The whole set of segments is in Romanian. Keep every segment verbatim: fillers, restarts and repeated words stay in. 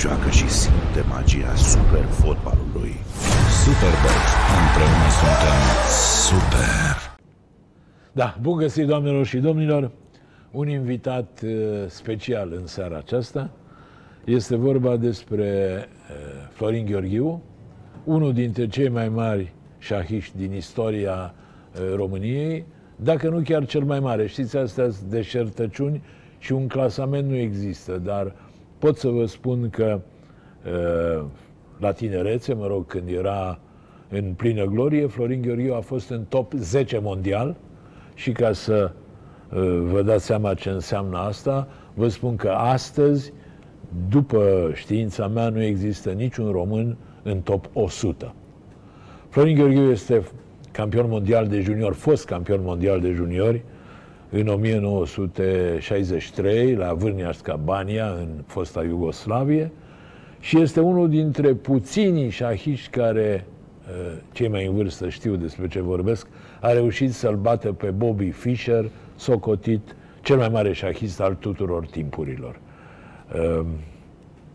joacă și simte magia super fotbalului. Superbet, împreună suntem super! Da, bun găsit, doamnelor și domnilor! Un invitat special în seara aceasta. Este vorba despre Florin Gheorghiu, unul dintre cei mai mari șahiști din istoria României, dacă nu chiar cel mai mare. Știți, astea sunt deșertăciuni și un clasament nu există, dar pot să vă spun că la tinerețe, mă rog, când era în plină glorie, Florin Gheorghiu a fost în top zece mondial și ca să vă dați seama ce înseamnă asta, vă spun că astăzi, după știința mea, nu există niciun român în top o sută. Florin Gheorghiu este campion mondial de juniori, fost campion mondial de juniori, în o mie nouă sute șaizeci și trei, la Vrnjaška Banja, în fosta Iugoslavie, și este unul dintre puținii șahiști care, cei mai în vârstă știu despre ce vorbesc, a reușit să-l bată pe Bobby Fischer, socotit cel mai mare șahist al tuturor timpurilor.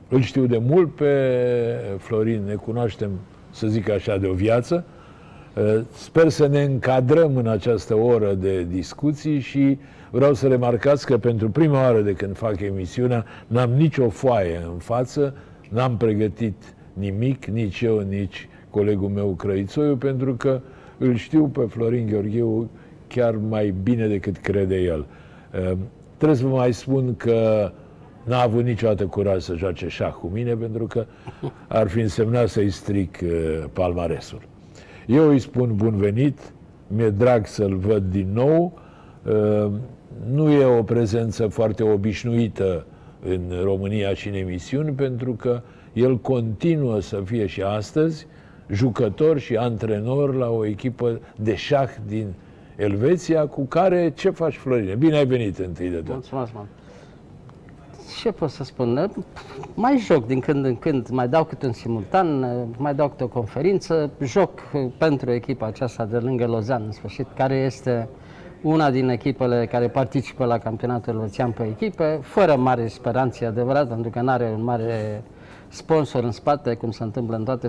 Îl știu de mult pe Florin, ne cunoaștem, să zic așa, de o viață. Sper să ne încadrăm în această oră de discuții și vreau să remarcați că pentru prima oară de când fac emisiunea n-am nicio foaie în față, n-am pregătit nimic, nici eu, nici colegul meu Crăițoiu, pentru că îl știu pe Florin Gheorghiu chiar mai bine decât crede el. Trebuie să vă mai spun că n-a avut niciodată curaj să joace șah cu mine, pentru că ar fi însemnat să-i stric palmaresul. Eu îi spun bun venit, mi-e drag să-l văd din nou. Nu e o prezență foarte obișnuită în România și în emisiuni, pentru că el continuă să fie și astăzi jucător și antrenor la o echipă de șah din Elveția, cu care... Ce faci, Florine? Bine ai venit întâi de tot. Mulțumesc, mă. Ce pot să spun? Mai joc din când în când, mai dau câte un simultan, mai dau câte o conferință, joc pentru echipa aceasta de lângă Lozan, în sfârșit, care este una din echipele care participă la campionatul elvețian pe echipe, fără mare speranțe, adevărat, pentru că nu are un mare sponsor în spate, cum se întâmplă în toate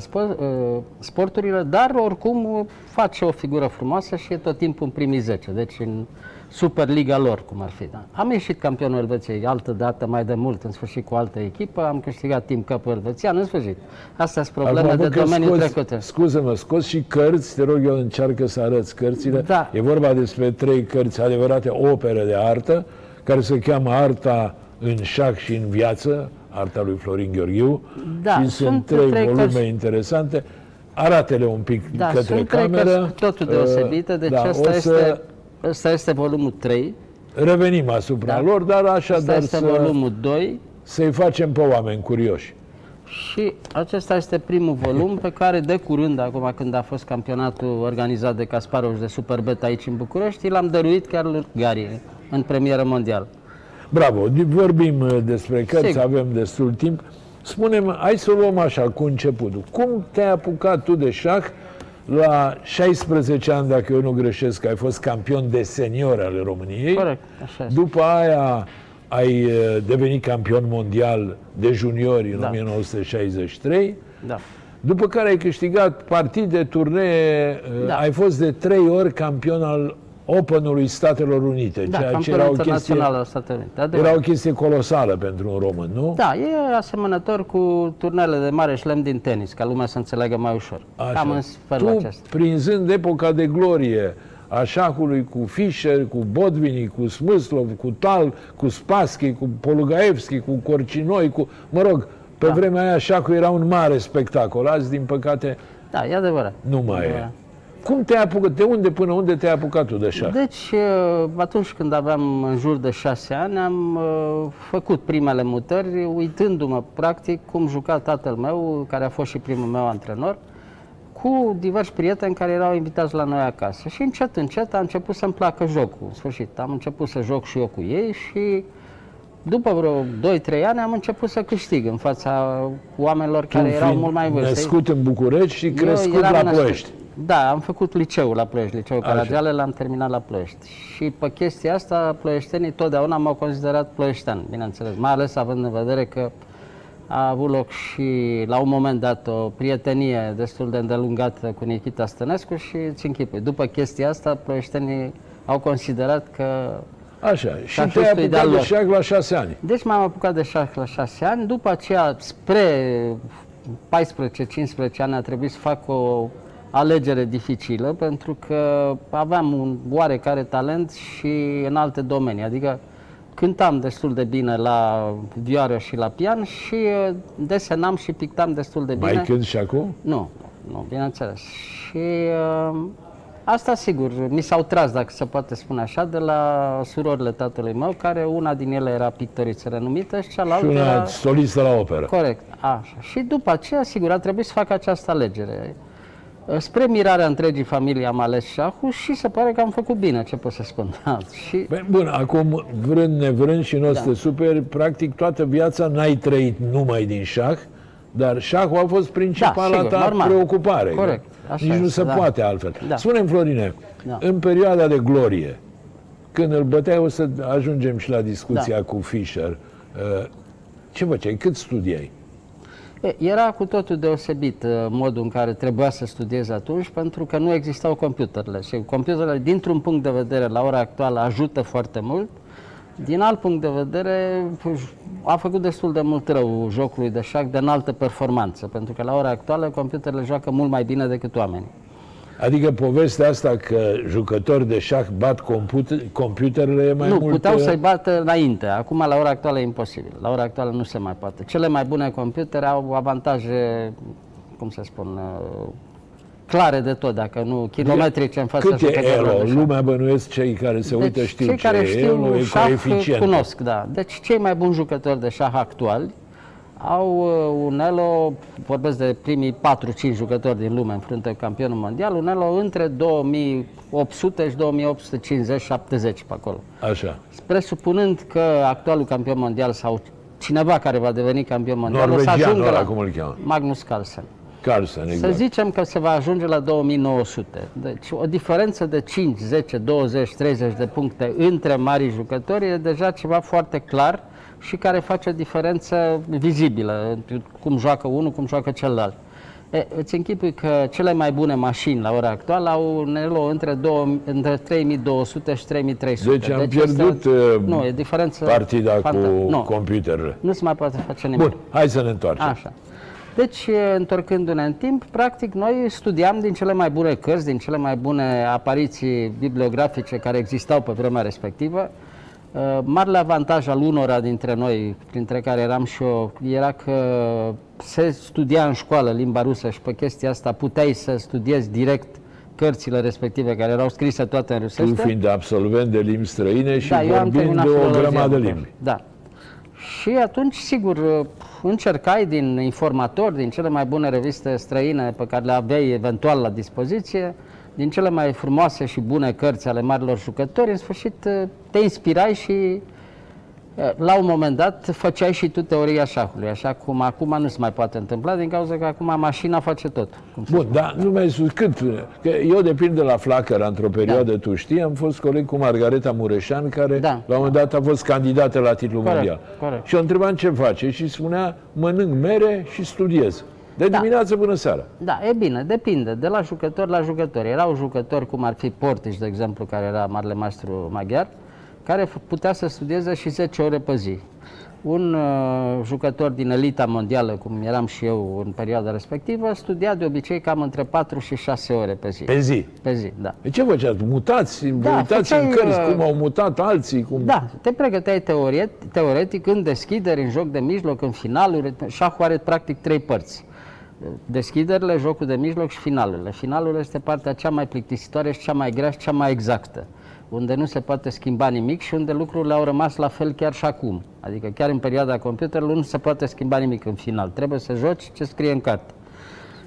sporturile, dar oricum face o figură frumoasă și e tot timpul în primii zece, deci în Superliga lor, cum ar fi. Da. Am ieșit campionul Elveției altă dată, mai de mult, în sfârșit, cu altă echipă, am câștigat timp capul elvețian, în sfârșit. Astea sunt probleme de domeniul trecute. Scuze-mă, scos și cărți, te rog eu, încearcă să arăți cărțile. Da. E vorba despre trei cărți adevărate, opere de artă, care se cheamă Arta în șah și în viață, arta lui Florin Gheorghiu, da, și sunt, sunt trei volume cărți interesante. Arată-le un pic, da, către cameră. Da, sunt totul deosebite, deci da, asta să... este... Ăsta este volumul trei. Revenim asupra da. lor, dar așa dar este să, volumul doi. Să-i facem pe oameni curioși. Și acesta este primul volum pe care de curând, acum când a fost campionatul organizat de Kasparov de Superbet aici în București, l-am dăruit chiar lui Gari în premieră mondială. Bravo! Vorbim despre cărți, Sig. avem destul timp. Spune-mi, hai să luăm așa, cu începutul. Cum te-ai apucat tu de șah? La șaisprezece ani, dacă eu nu greșesc, ai fost campion de senior ale României. Corect, așa. După aia ai devenit campion mondial de juniori în da. o mie nouă sute șaizeci și trei. Da. După care ai câștigat partide, turnee, da. ai fost de trei ori campion al Open-ului Statelor Unite. Da, ceea ce era o chestie, Statelor Unite. Era o chestie colosală pentru un român, nu? Da, e asemănător cu turnele de mare șlem din tenis, ca lumea să înțeleagă mai ușor. Așa. Cam în felul acesta. Prinzând epoca de glorie a șahului cu Fischer, cu Botvinnik, cu Smyslov, cu Tal, cu Spassky, cu Polugaievski, cu Corcinoi, cu... Mă rog, pe da. vremea aia șahul era un mare spectacol. Azi, din păcate, da, e adevărat. nu mai e. e. Cum te-ai apucat? De unde până unde te-ai apucat tu de șah? Deci, atunci când aveam în jur de șase ani, am făcut primele mutări, uitându-mă, practic, cum juca tatăl meu, care a fost și primul meu antrenor, cu diversi prieteni care erau invitați la noi acasă. Și încet, încet a început să-mi placă jocul, în sfârșit. Am început să joc și eu cu ei și... După vreo doi trei ani am început să câștig în fața oamenilor care erau mult mai vârste. Născut în București și crescut la născut. Ploiești. Da, am făcut liceul la Ploiești, liceul Caragiale, l-am terminat la Ploiești. Și pe chestia asta, ploieștenii totdeauna m-au considerat ploieștean, bineînțeles, mai ales având în vedere că a avut loc și, la un moment dat, o prietenie destul de îndelungată cu Nichita Stănescu și ți închipui. După chestia asta, ploieștenii au considerat că... Așa, și te-ai apucat de șah la șase ani. Deci m-am apucat de șah la șase ani. După aceea, spre paisprezece-cincisprezece ani, a trebuit să fac o alegere dificilă, pentru că aveam un oarecare talent și în alte domenii. Adică cântam destul de bine la vioară și la pian și desenam și pictam destul de bine. Mai cânt și acum? Nu, nu, bineînțeles. Și asta, sigur, mi s-au tras, dacă se poate spune așa, de la surorile tatălui meu, care una din ele era pictoriță renumită și cealaltă și una era... solistă la operă. Corect, așa. Și după aceea, sigur, a trebuit să fac această alegere. Spre mirarea întregii familii am ales șahul și se pare că am făcut bine, ce pot să spun. Și... Băi, bun, acum, vrând nevrând și nu o să te superi, practic toată viața n-ai trăit numai din șah, dar șahul a fost principala da, ta normal. preocupare. Corect. Așa Nici este, nu se da. poate altfel. Da. Spune-mi, Florine, da. în perioada de glorie, când îl băteai, o să ajungem și la discuția da. cu Fischer, ce făceai? Cât studiai? Era cu totul deosebit modul în care trebuia să studiez atunci, pentru că nu existau computerele. Și computerele, dintr-un punct de vedere, la ora actuală, ajută foarte mult. Din alt punct de vedere, a făcut destul de mult rău jocului de șah de înaltă performanță, pentru că la ora actuală computerele joacă mult mai bine decât oamenii. Adică povestea asta că jucători de șah bat comput- computerele e mai nu, mult... Nu, puteau să-i bată înainte. Acum, la ora actuală, e imposibil. La ora actuală nu se mai poate. Cele mai bune computere au avantaje, cum să spun, clare de tot, dacă nu, kilometrice în fața jucătorilor. Câte elo? Lumea bănuiesc cei care se deci, uită știu cei ce care e elo, e coeficient. Cunosc, da. Deci cei mai buni jucători de șah actuali au un elo, vorbesc de primii patru-cinci jucători din lume în frunte cu campionul mondial, un elo între două mii opt sute și două mii opt sute cincizeci - șaptezeci pe acolo. Așa. Presupunând că actualul campion mondial sau cineva care va deveni campion mondial o să ajungă la cum îl cheamă. Magnus Carlsen. Carlsen, exact. Să zicem că se va ajunge la două mii nouă sute. Deci o diferență de cinci, zece, douăzeci, treizeci de puncte între marii jucători e deja ceva foarte clar și care face o diferență vizibilă, cum joacă unul, cum joacă celălalt. E, îți închipui că cele mai bune mașini la ora actuală au un elo între, două, între trei mii două sute și trei mii trei sute. Deci am deci pierdut este, nu, e diferență partida fantă. cu nu, computerele. Nu se mai poate face nimic. Bun, hai să ne întoarcem. Așa. Deci, întorcându-ne în timp, practic noi studiam din cele mai bune cărți, din cele mai bune apariții bibliografice care existau pe vremea respectivă. Marele avantaj al unora dintre noi, printre care eram și eu, era că se studia în școală limba rusă și pe chestia asta puteai să studiezi direct cărțile respective care erau scrise toate în rusește. Tu fiind absolvent de limbi străine și da, vorbind de o grămadă de limbi. Da. Și atunci, sigur, încercai din informatori, din cele mai bune reviste străine pe care le aveai eventual la dispoziție, din cele mai frumoase și bune cărți ale marilor jucători, în sfârșit te inspirai și la un moment dat făceai și tu teoria șahului, așa cum acum nu se mai poate întâmpla, din cauza că acum mașina face tot. Bun, dar nu mai sus, cât? Că eu, de pildă, la Flacăra, într-o perioadă, da. tu știi, am fost coleg cu Margareta Mureșan, care da. la un moment dat a fost candidată la titlul corect, mondial. Corect. Și o întrebam ce face și spunea, mănânc mere și studiez. De dimineață da. până seara. Da, e bine, depinde, de la jucător la jucător. Erau jucători cum ar fi Portisch, de exemplu, care era marele maestru maghiar, care putea să studieze și zece ore pe zi. Un uh, jucător din elita mondială, cum eram și eu în perioada respectivă, studia de obicei cam între patru și șase ore pe zi. Pe zi? Pe zi, da. De ce făceați? Mutați? Da, mutați făceai, în cărți, cum au mutat alții? Cum... Da, te pregăteai teorie, teoretic în deschideri, în joc de mijloc, în finaluri. Șahul are practic trei părți. Deschiderile, jocul de mijloc și finalurile. Finalul este partea cea mai plictisitoare și cea mai grea și cea mai exactă, unde nu se poate schimba nimic și unde lucrurile au rămas la fel chiar și acum. Adică chiar în perioada computerului nu se poate schimba nimic în final. Trebuie să joci ce scrie în carte.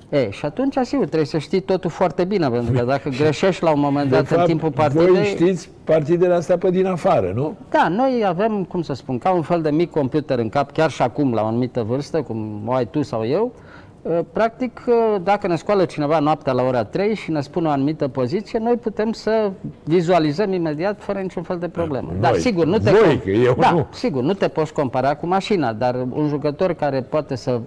E, și atunci, sigur, trebuie să știi totul foarte bine, pentru că dacă greșești la un moment dat fapt, în timpul partidei... voi știți partidele astea pe din afară, nu? Da, noi avem, cum să spun, ca un fel de mic computer în cap, chiar și acum, la o anumită vârstă, cum o ai tu sau eu, Practic, dacă ne scoală cineva noaptea la ora trei și ne spune o anumită poziție, noi putem să vizualizăm imediat fără niciun fel de problemă. Noi, dar sigur, nu te voi, com- eu da, nu. sigur, nu te poți compara cu mașina, dar un jucător care poate să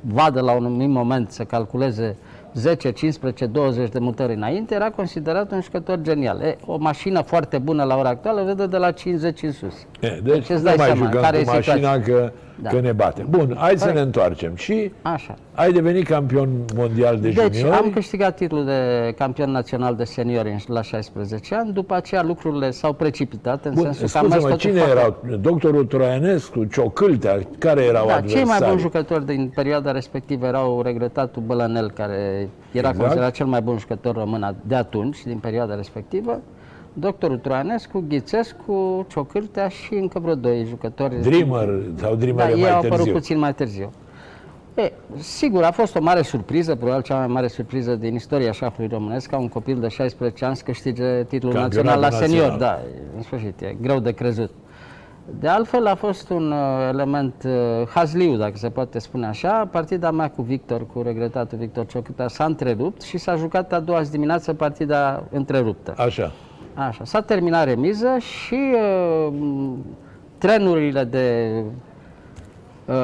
vadă la un anumit moment, să calculeze zece, cincisprezece, douăzeci de mutări înainte, era considerat un jucător genial. E, o mașină foarte bună la ora actuală vede de la cincizeci în sus. E, deci nu mai seama, jucăm care cu mașina că, da. că ne bate. Bun, hai Corect. să ne întoarcem. Și Așa. ai devenit campion mondial de juniori. Deci am câștigat titlul de campion național de seniori la șaisprezece ani. După aceea lucrurile s-au precipitat. În Bun, sensul că am mai făcut cine erau? Doctorul Troianescu, Ciocâltea, care erau da, adversari? Cei mai buni jucători din perioada respectivă erau regretatul Bălănel, care era exact. considerat cel mai bun jucător român de atunci, din perioada respectivă, doctorul Troianescu, Ghițescu, Ciocârtea și încă vreo doi jucători. Dreamer sau Dreamer da, mai târziu. Ei au apărut puțin mai târziu. E, sigur, a fost o mare surpriză, probabil cea mai mare surpriză din istoria șahului românesc, ca un copil de șaisprezece ani să câștige titlul național la senior. Da, în sfârșit, e greu de crezut. De altfel, a fost un element uh, hazliu, dacă se poate spune așa. Partida mea cu Victor, cu regretatul Victor Ciocârtea, s-a întrerupt și s-a jucat a doua zi dimineață partida întreruptă. Așa. Așa. S-a terminat remiză și uh, trenurile de uh,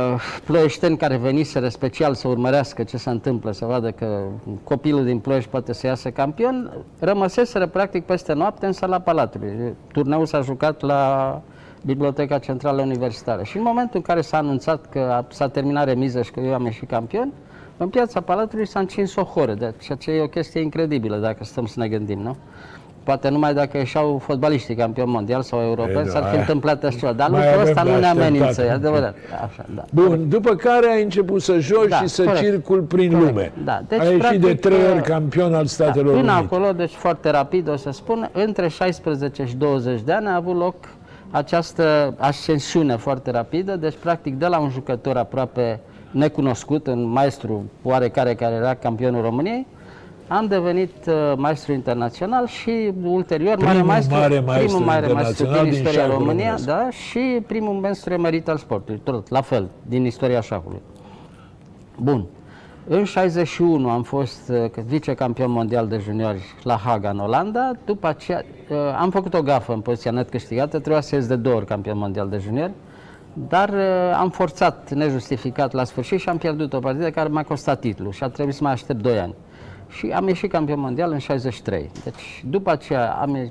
ploieșteni care veniseră special să urmărească ce se întâmplă, să vadă că copilul din Ploiești poate să iasă campion, rămăseseră practic peste noapte în sala Palatului. Turneul s-a jucat la Biblioteca Centrală Universitară. Și în momentul în care s-a anunțat că a, s-a terminat remiza și că eu am ieșit campion, în Piața Palatului s-a încins o horă, ceea ce e o chestie incredibilă dacă stăm să ne gândim, nu? Poate numai dacă ieșeau fotbaliștii campion mondial sau europeni s-ar fi întâmplat așa, dar lucrul ăsta nu ne amenință, e adevărat. Așa, da. Bun, după care ai început să joci da, și să corect, circul prin corect, lume. Da. Deci, ai ieșit de trei ori campion al Statelor Unite. Da, până acolo, deci foarte rapid o să spun, între șaisprezece și douăzeci de ani a avut loc această ascensiune foarte rapidă, deci practic de la un jucător aproape necunoscut, un maestru oarecare care era campionul României, am devenit maestru internațional și ulterior primul mare maestru, mare maestru, primul mare maestru din istoria României, da, și primul maestru emerit al sportului, tot la fel, din istoria șahului. Bun. În șaizeci și unu am fost vicecampion mondial de juniori la Haga, în Olanda. După aceea am făcut o gafă în poziția net câștigată, trebuia să ies de două ori campion mondial de juniori, dar am forțat nejustificat la sfârșit și am pierdut o partidă care mi-a costat titlul și a trebuit să mai aștept doi ani. Și am ieșit campion mondial în șaizeci și trei. Deci după aceea, am,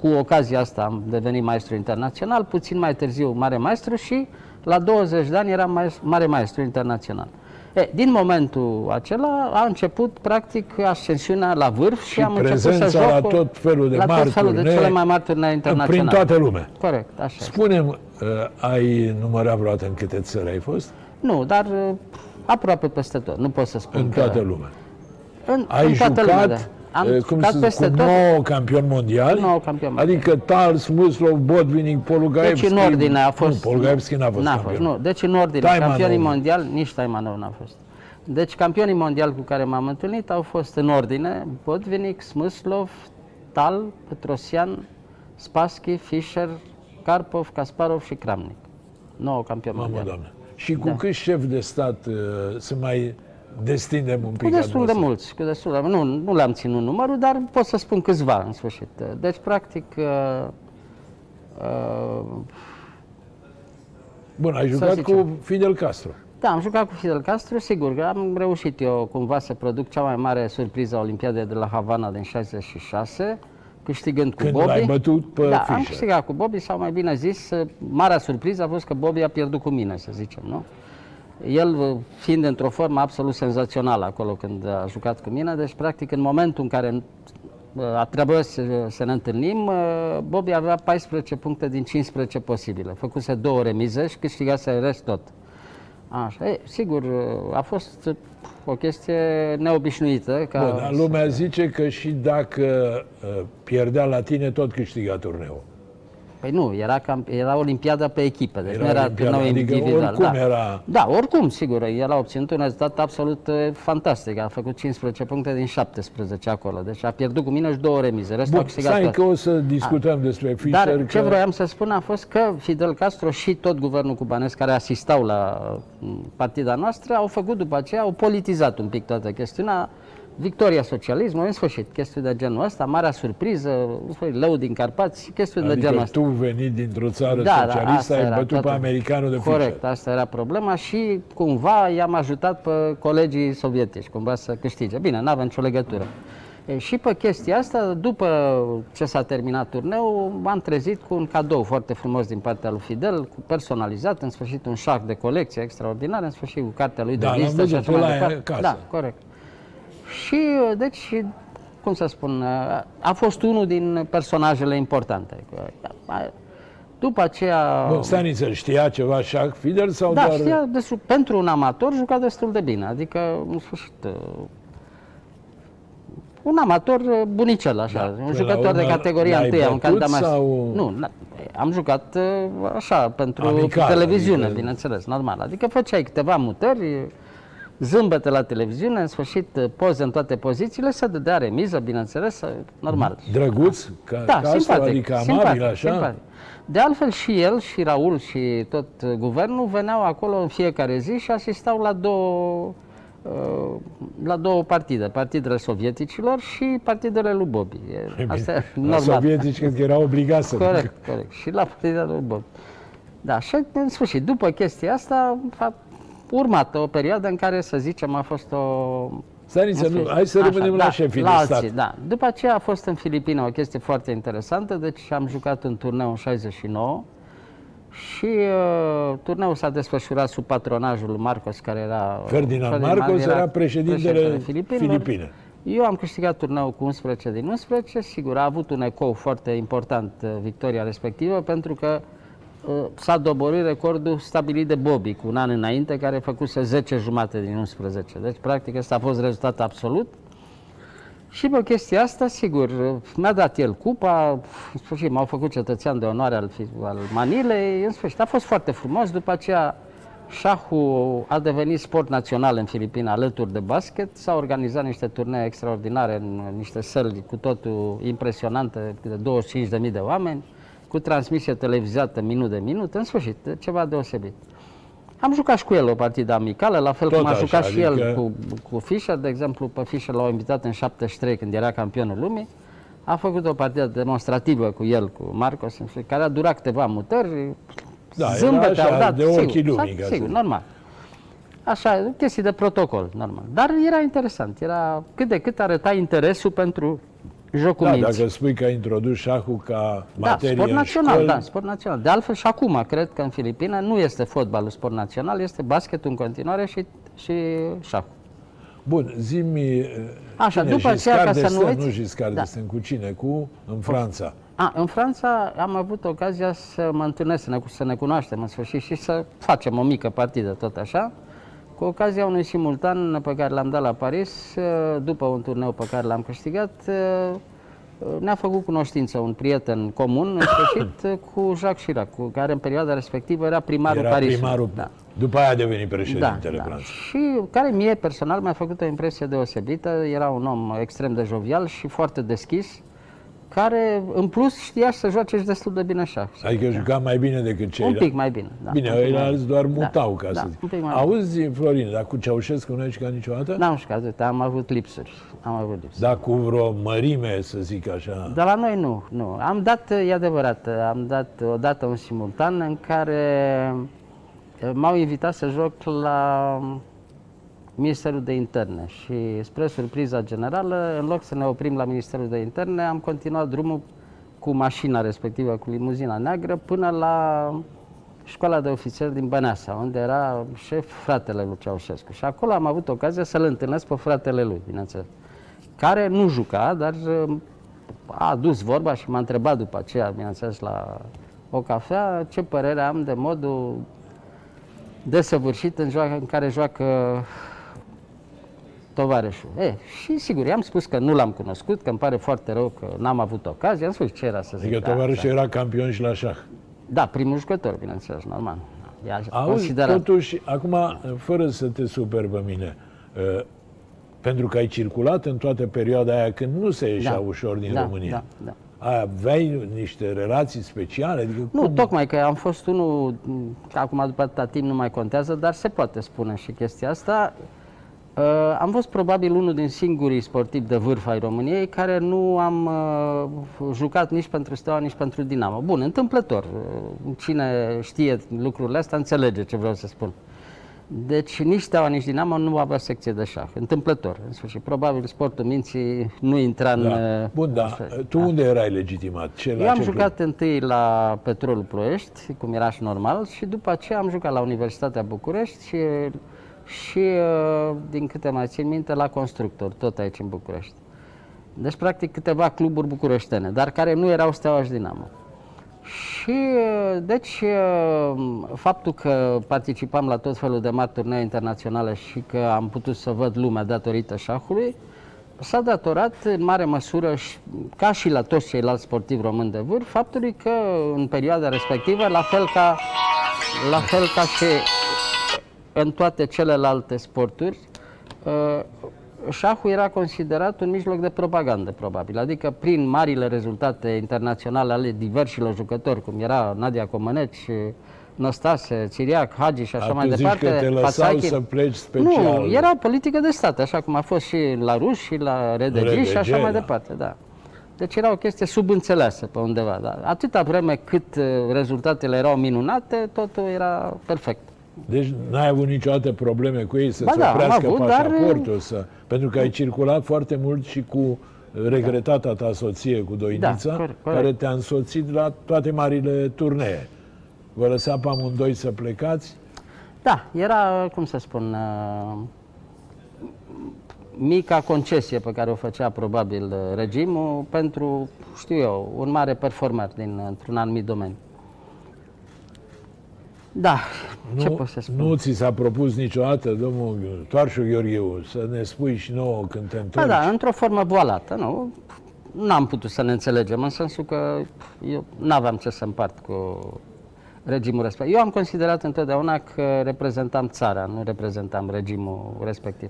cu ocazia asta, am devenit maestru internațional, puțin mai târziu mare maestru și la douăzeci de ani eram maestru, mare maestru internațional. E, din momentul acela a început practic ascensiunea la vârf și, și am început să joc la tot felul de, la mari tot felul turnee, de cele mai mari turnee internaționale. Prin toată lumea. Corect, așa. Spune-mi, ai numărat vreodată în câte țări ai fost? Nu, dar aproape peste tot. Nu pot să spun în că... toată lumea. În, ai în toată jucat, lumea, da. Am cum jucat peste cu tot. nouă campioni mondiali? nouă campioni mondiali. Adică Tal, Smyslov, Botvinnik, Polugaievski. Deci în ordine a fost. Nu, Polugaievski n-a fost, n-a fost nu. Deci în ordine, Taimanov. Campionii mondiali, nici Taimanov n-a fost. Deci campionii mondiali cu care m-am întâlnit au fost în ordine Botvinnik, Smyslov, Tal, Petrosian, Spassky, Fischer, Karpov, Kasparov și Kramnik. nouă campioni Mamă mondiali. Doamne. Și cu da. cât șef de stat uh, se mai... destindem un pic. Cu destul de mulți, cu destul de, nu, nu le-am ținut numărul, dar pot să spun câțiva în sfârșit. Deci, practic... Uh, uh, Bun, ai jucat cu Fidel Castro. Da, am jucat cu Fidel Castro, sigur că am reușit eu cumva să produc cea mai mare surpriză a Olimpiadei de la Havana din șaizeci și șase, câștigând cu Când Bobby. Când l-ai bătut pe da, Fischer. Am câștigat cu Bobby, sau mai bine zis, marea surpriză a fost că Bobby a pierdut cu mine, să zicem, nu? El fiind într-o formă absolut senzațională acolo când a jucat cu mine, deci practic în momentul în care a trebuit să, să ne întâlnim, Bobby avea paisprezece puncte din cincisprezece posibile, făcuse două remize și câștigase rest tot. Așa. E, sigur, a fost o chestie neobișnuită. Ca Bun, dar lumea să... zice că și dacă pierdea la tine, tot câștiga turneul. Păi nu, era, era olimpiada pe echipă, deci era nu era, olimpiada, era adică individual. Oricum da. Era... da, oricum, sigur, el a obținut un rezultat absolut fantastic. A făcut cincisprezece puncte din șaptesprezece acolo, deci a pierdut cu minus două remize. Restul bun, stai că o să discutăm a. despre Fischer. Dar că... ce vroiam să spun a fost că Fidel Castro și tot guvernul cubanesc care asistau la partida noastră au făcut după aceea, au politizat un pic toată chestiunea. Victoria socialismului, în sfârșit, chestii de genul ăsta, marea surpriză, lău din Carpați, chestii adică de genul ăsta. Adică tu venit dintr-o țară da, socialistă, da, ai bătut toată... pe americanul de Fischer. Corect, asta era problema și cumva i-am ajutat pe colegii sovietici, cumva să câștige. Bine, n-avea nicio legătură. E, și pe chestia asta, după ce s-a terminat turneul, m-am trezit cu un cadou foarte frumos din partea lui Fidel, personalizat, în sfârșit un șac de colecție extraordinar, în sfârșit cu cartea lui da, de vizită și așa mai departe. Da, corect. Și, deci, cum să spun, a fost unul din personajele importante. După aceea... Bun, Staniță, știa ceva șah Fidel sau da, doar... știa, deci, pentru un amator juca destul de bine, adică, în sfârșit, un amator bunicel, așa, da, un jucător de categoria întâia, un candidat mai... Sau... Nu, am jucat așa, pentru amical, televiziune, adică... bineînțeles, normal, adică făceai câteva mutări... zâmbete la televiziune, în sfârșit poze în toate pozițiile, se dădea remiză, bineînțeles, normal. Drăguț? Ca, da, ca simpatic, adică amabil, simpatic, așa? Simpatic. De altfel și el, și Raul, și tot guvernul veneau acolo în fiecare zi și asistau la două, la două partide, partidele sovieticilor și partidele lui Bobby. Asta e normal. La sovietici când erau obligați să... Corect, corect. Și la partidele lui Bobby. Da, și în sfârșit, după chestia asta, urmată o perioadă în care, să zicem, a fost o... Staniță, nu, hai să rămânem la da, șefii la de alții, stat. Da. După aceea a fost în Filipine o chestie foarte interesantă, deci am jucat în turneu în șaizeci și nouă și uh, turneul s-a desfășurat sub patronajul lui Marcos, care era... Ferdinand, Ferdinand Marcos era, era președintele Filipine. Eu am câștigat turneul cu unsprezece din unsprezece, sigur, a avut un ecou foarte important victoria respectivă, pentru că s-a doborât recordul stabilit de Bobby cu un an înainte, care făcuse zece jumate din unsprezece. Deci, practic, ăsta a fost rezultat absolut. Și pe chestia asta, sigur, mi-a dat el cupa, în sfârșit m-au făcut cetățean de onoare al, al Manilei, în sfârșit. A fost foarte frumos. După aceea, șahul a devenit sport național în Filipine, alături de basket. S-au organizat niște turnee extraordinare în niște săli cu totul impresionante, de douăzeci și cinci de mii de oameni, cu transmisie televizată minut de minut, în sfârșit, ceva deosebit. Am jucat și cu el o partidă amicală, la fel tot cum a jucat așa, și adică... el cu, cu Fischer, de exemplu, pe Fischer l-au invitat în șaptezeci și trei, când era campionul lumii, a făcut o partidă demonstrativă cu el, cu Marcos, care a durat câteva mutări, da, zâmbete au dat, de sigur, lumii, sigur normal. Așa, chestii de protocol, normal. Dar era interesant, era cât de cât arăta interesul pentru... jocul da, minții. Dacă spui că ai introdus șahul ca materie da, sport național, școli... da, sport național. De altfel și acum, cred că în Filipine nu este fotbalul sport național, este basketul în continuare și, și șahul. Bun, zi-mi așa, cine, după aceea, ca să nu uiți... Nu Giscard d'Estaing, cu cine? Cu, în Franța. A, în Franța am avut ocazia să mă întâlnesc, să ne, să ne cunoaștem în sfârșit și să facem o mică partidă, tot așa. Cu ocazia unui simultan pe care l-am dat la Paris, după un turneu pe care l-am câștigat, ne-a făcut cunoștință un prieten comun, în sfârșit, cu Jacques Chirac, cu care în perioada respectivă era primarul era Parisului. Primarul, da. După aia a devenit președintele da, Franței. Da. Și care mie personal mi-a făcut o impresie deosebită, era un om extrem de jovial și foarte deschis, care, în plus, știa să joace și destul de bine șah. Adică juca mai bine decât ceilalți. Un pic mai bine, da. Bine, ceilalți doar mutau, da, ca da, să zic. Auzi, Florin, dar cu Ceaușescu nu ai jucat niciodată? N-am jucat, am avut lipsuri. Am avut lipsuri. Dar cu vreo mărime, să zic așa? Dar la noi nu, nu. Am dat, e adevărat, am dat odată un simultan în care m-au invitat să joc la... Ministerul de Interne și, spre surpriza generală, în loc să ne oprim la Ministerul de Interne, am continuat drumul cu mașina respectivă, cu limuzina neagră, până la școala de ofițeri din Băneasa, unde era șef fratele lui Ceaușescu. Și acolo am avut ocazia să-l întâlnesc pe fratele lui, bineînțeles, care nu juca, dar a adus vorba și m-a întrebat după aceea, bineînțeles, la o cafea, ce părere am de modul desăvârșit în, joacă, în care joacă tovarășul. E, și sigur, i-am spus că nu l-am cunoscut, că îmi pare foarte rău că n-am avut ocazie. Am spus ce era să zic. Adică tovarășul era campion și la șah. Da, primul jucător, bineînțeles, normal. Auzi, considerat... totuși, acum, fără să te superi pe mine, uh, pentru că ai circulat în toată perioada aia când nu se ieșea da, ușor din da, România. Da, da. Aveai niște relații speciale? Adică nu, cum? Tocmai că am fost unul, acum după atâta timp nu mai contează, dar se poate spune și chestia asta. Uh, am fost probabil unul din singurii sportivi de vârf ai României care nu am uh, jucat nici pentru Steaua, nici pentru Dinamo. Bun, întâmplător. Uh, cine știe lucrurile astea înțelege ce vreau să spun. Deci nici Steaua, nici Dinamo nu avea secție de șah. Întâmplător. În sfârșit, probabil sportul minții nu intra da. în... Bun, da. Tu da. unde erai legitimat? Ce, Eu am jucat club? întâi la Petrolul Ploiești, cum era și normal, și după aceea am jucat la Universitatea București și... și, din câte mai țin minte, la Constructor, tot aici în București. Deci, practic, câteva cluburi bucureștene, dar care nu erau Steaua și Dinamo. Și, deci, faptul că participam la tot felul de mari turnee internaționale și că am putut să văd lumea datorită șahului, s-a datorat, în mare măsură, ca și la toți ceilalți sportivi români de vârf, faptului că, în perioada respectivă, la fel ca, la fel ca și... în toate celelalte sporturi, șahul era considerat un mijloc de propagandă, probabil. Adică, prin marile rezultate internaționale ale diversilor jucători, cum era Nadia Comăneci, Năstase, Țiriac, Hagi și așa mai departe. Că te lăsau Pasaki... să pleci special. Nu, era politică de stat, așa cum a fost și la ruși, și la R D G și așa mai departe, da. Deci era o chestie subînțeleasă pe undeva, da. Atâta vreme cât rezultatele erau minunate, totul era perfect. Deci n-ai avut niciodată probleme cu ei să-ți da, oprească avut, pașaportul, dar... să... pentru că ai circulat foarte mult și cu regretata ta soție, cu Doinița, da, corect, corect. care te-a însoțit la toate marile turnee. Vă lăsa pe amândoi să plecați? Da, era, cum să spun, mica concesie pe care o făcea probabil regimul pentru, știu eu, un mare performer din, într-un anumit domeniu. Da, nu, ce pot să spun? Nu ți s-a propus niciodată, domnul Toarșu Gheorghiu, să ne spui și nouă când te întorci? Da, da, într-o formă voalată, nu? N-am putut să ne înțelegem, în sensul că eu n-aveam ce să împart cu regimul respectiv. Eu am considerat întotdeauna că reprezentam țara, nu reprezentam regimul respectiv.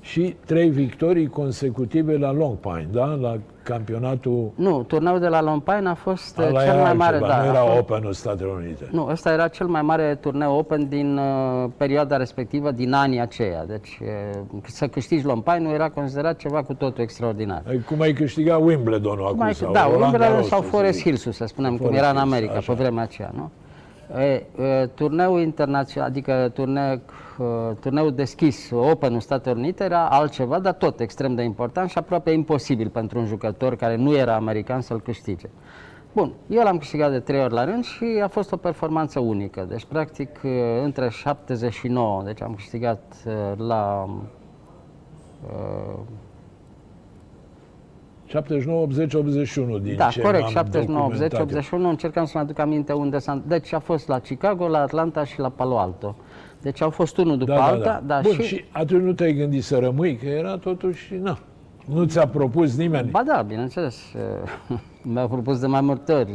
Și trei victorii consecutive la Long Pine, da? La campionatul... Nu, turneul de la Long Pine a fost a, cel mai mare... Da, nu era fost... Open-ul Statelor Unite. Nu, ăsta era cel mai mare turneu Open din uh, perioada respectivă, din anii aceia. Deci, uh, să câștigi Long Pine-ul era considerat ceva cu totul extraordinar. Cum ai câștigat Wimbledon-ul acum? Ai, sau da, Wimbledon sau Forest Hills-ul, să spunem, Forest cum era în America, așa. Pe vremea aceea, nu? E, e, turneul internațional, adică turne, turneul deschis, Open-ul Statelor Unite, era altceva, dar tot extrem de important și aproape imposibil pentru un jucător care nu era american să-l câștige. Bun, eu l-am câștigat de trei ori la rând și a fost o performanță unică. Deci, practic, între șaptezeci și nouă, deci am câștigat la... Uh, șaptezeci și nouă, optzeci, optzeci și unu din da, ce corect, șaptezeci și nouă, optzeci, optzeci și unu, încercam să mă aduc aminte unde s-a... Deci a fost la Chicago, la Atlanta și la Palo Alto. Deci au fost unul după da, alta. Da, da. Dar bun, și... și atunci nu te-ai gândit să rămâi, că era totuși, na, nu ți-a propus nimeni. Ba da, bineînțeles, mi-au propus de mai multe ori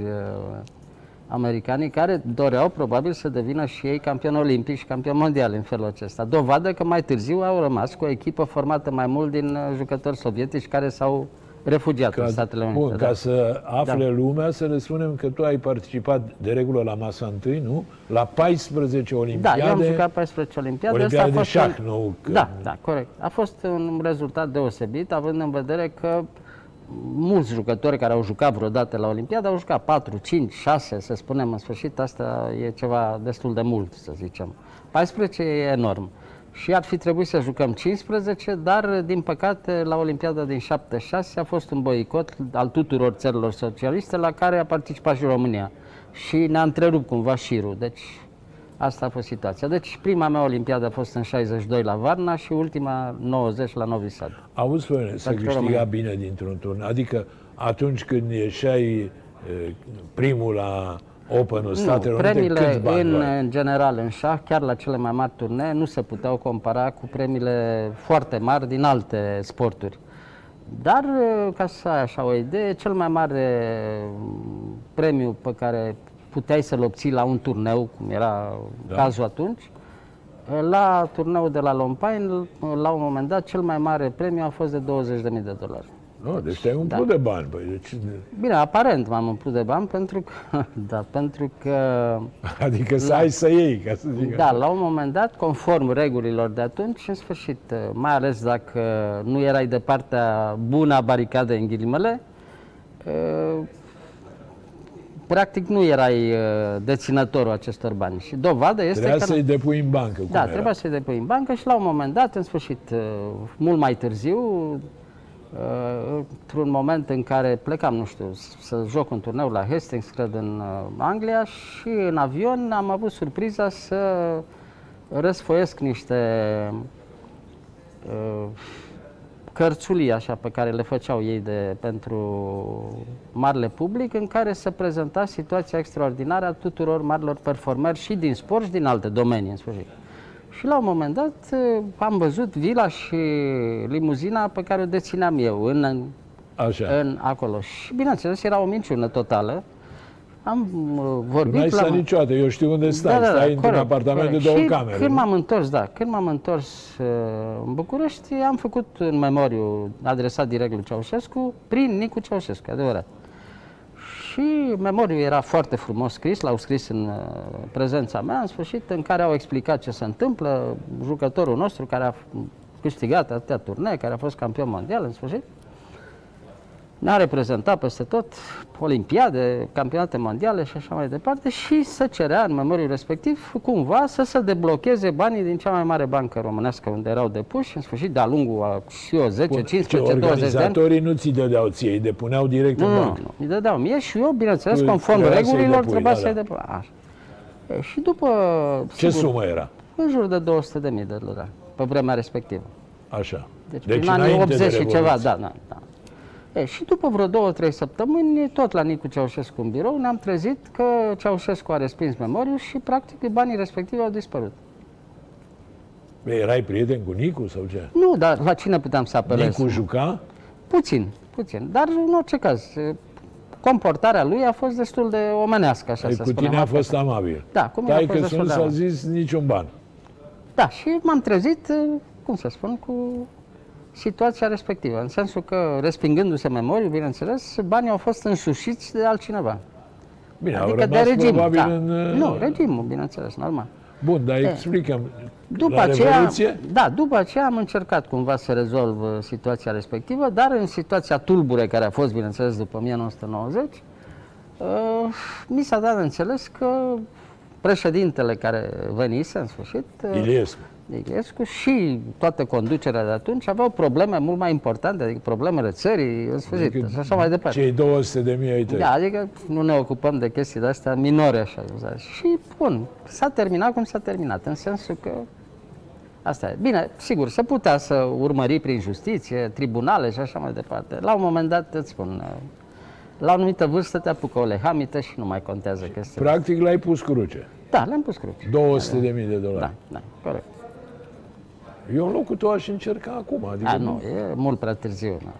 americanii care doreau probabil să devină și ei campioni olimpici și campioni mondiali în felul acesta. Dovadă că mai târziu au rămas cu o echipă formată mai mult din jucători sovietici care s-au refugiat ca, în Statele Unite. Bun, da. Ca să afle da. lumea, să le spunem că tu ai participat de regulă la masa întâi, nu? La paisprezece olimpiade. Da, eu am jucat paisprezece olimpiade. Olimpiade asta a fost de șah, un... nou, că... Da, da, corect. A fost un rezultat deosebit, având în vedere că mulți jucători care au jucat vreodată la olimpiade au jucat patru, cinci, șase, să spunem, în sfârșit. Asta e ceva destul de mult, să zicem. paisprezece e enorm. Și ar fi trebuit să jucăm cincisprezece, dar, din păcate, la Olimpiada din șaptezeci și șase a fost un boicot al tuturor țărilor socialiste, la care a participat și România. Și ne-a întrerupt cumva șirul. Deci, asta a fost situația. Deci, prima mea Olimpiadă a fost în șaizeci și doi la Varna și ultima, nouăzeci, la Novi Sad. Auzi, Florin, se câștiga bine dintr-un turn. Adică, atunci când ieșeai primul la Open-ul Statelor Unite, premiile cât bani, în, în general în șah, chiar la cele mai mari turnee, nu se puteau compara cu premiile foarte mari din alte sporturi. Dar, ca să ai așa o idee, cel mai mare premiu pe care puteai să-l obții la un turneu, cum era da. cazul atunci, la turneul de la Long Pine, la un moment dat, cel mai mare premiu a fost de douăzeci de mii de dolari. Nu, deci te-ai umplut da. de bani. Băi, deci... Bine, aparent m-am umplut de bani pentru că... Da, pentru că adică să la, ai să iei, ca să zic. Da, la un moment dat, conform regulilor de atunci, în sfârșit, mai ales dacă nu erai de partea bună a baricadei, în ghilimele, practic nu erai deținătorul acestor bani. Și dovada este trebuia că... Trebuia să-i depui în bancă. Da, trebuia să-i depui în bancă și la un moment dat, în sfârșit, mult mai târziu, Uh, într-un moment în care plecam, nu știu, să joc un turneu la Hastings, cred, în Anglia, și în avion am avut surpriza să răsfoiesc niște uh, cărțulii așa pe care le făceau ei de, pentru marele public, în care se prezenta situația extraordinară a tuturor marilor performeri și din sport și din alte domenii, în sfârșit. Și la un moment dat am văzut vila și limuzina pe care o dețineam eu în, Așa. în acolo. Și bineînțeles, era o minciună totală. Am vorbit... N-ai stat niciodată, eu știu unde stai, da, da, stai într-un apartament corect. de două și camere. Când m-am întors, da, când m-am întors uh, în București, am făcut un memoriu adresat direct lui Ceaușescu, prin Nicu Ceaușescu, adevărat. Și memoriul era foarte frumos scris, l-au scris în prezența mea, în sfârșit, în care au explicat ce se întâmplă, jucătorul nostru care a câștigat atâtea turnee, care a fost campion mondial, în sfârșit, ne-a reprezentat peste tot, olimpiade, campionate mondiale și așa mai departe, și se cerea în memoriul respectiv cumva să se deblocheze banii din cea mai mare bancă românească unde erau depuși, în sfârșit, de-a lungul a zece, cincisprezece, douăzeci de ani. Nu ți dădeau ție, îi depuneau direct nu, în bancă. Nu, nu, îi dădeau mie și eu, bineînțeles, conform regulilor, trebuia să-i depui. Și după... Ce sigur, sumă era? În jur de două sute de mii de dolari, pe vremea respectivă. Așa. Deci, deci în anii optzeci și ceva, da, da, da. E, și după vreo două, trei săptămâni, tot la Nicu Ceaușescu în birou, ne-am trezit că Ceaușescu a respins memoriul și, practic, banii respectivi au dispărut. Erai prieten cu Nicu sau ce? Nu, dar la cine puteam să apelez? Nicu juca? Puțin, puțin. Dar, în orice caz, comportarea lui a fost destul de omenească, așa să spunem. Cu tine a fost amabil. Da, cu mine a fost destul de amabil. Taică nu s-a zis niciun ban. Da, și m-am trezit, cum să spun, cu... situația respectivă, în sensul că, respingându-se memoriul, bineînțeles, banii au fost însușiți de altcineva. Bine, adică de regim. Da. În, nu, regimul, bineînțeles, normal. Bun, dar explicăm. După aceea, da, după aceea am încercat cumva să rezolv situația respectivă, dar în situația tulbure care a fost, bineînțeles, după nouăsprezece nouăzeci, mi s-a dat înțeles că președintele care venise, în sfârșit, Iliescu. Iugoslavia și toată conducerea de atunci aveau probleme mult mai importante, adică problemele țării, în sfârșit, adică și așa mai departe. Cei două sute de mii ai tăi. Da, adică nu ne ocupăm de chestii de-astea minore, așa. Și, bun, s-a terminat cum s-a terminat, în sensul că asta e. Bine, sigur, se putea să urmări prin justiție, tribunale și așa mai departe. La un moment dat, îți spun, la o anumită vârstă te apucă o lehamită și nu mai contează chestia. Practic l-ai pus cruce. Da, l-am pus cruce. două sute de mii de dolari. Da, da, corect. Eu în locul tău aș încerca acum. Adică A, nu, e mult prea târziu. Nu.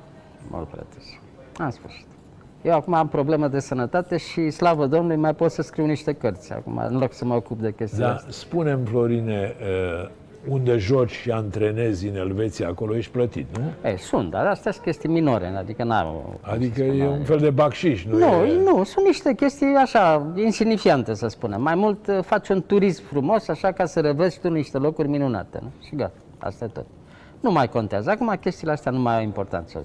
Mult prea târziu. În sfârșit. Eu acum am probleme de sănătate și, slavă Domnului, mai pot să scriu niște cărți acum, în loc să mă ocup de chestia da, asta. Spune-mi, Florine, unde joci și antrenezi în Elveția, acolo ești plătit, nu? Ei, sunt, dar astea sunt chestii minore, adică n-am... Adică e un fel de bacșiș, nu, nu e... Nu, sunt niște chestii așa, insignifiante, să spunem. Mai mult faci un turism frumos, așa ca să revezi tu niște locuri minunate, nu? Și gata. Asta e tot. Nu mai contează. Acum chestiile astea nu mai au importanță.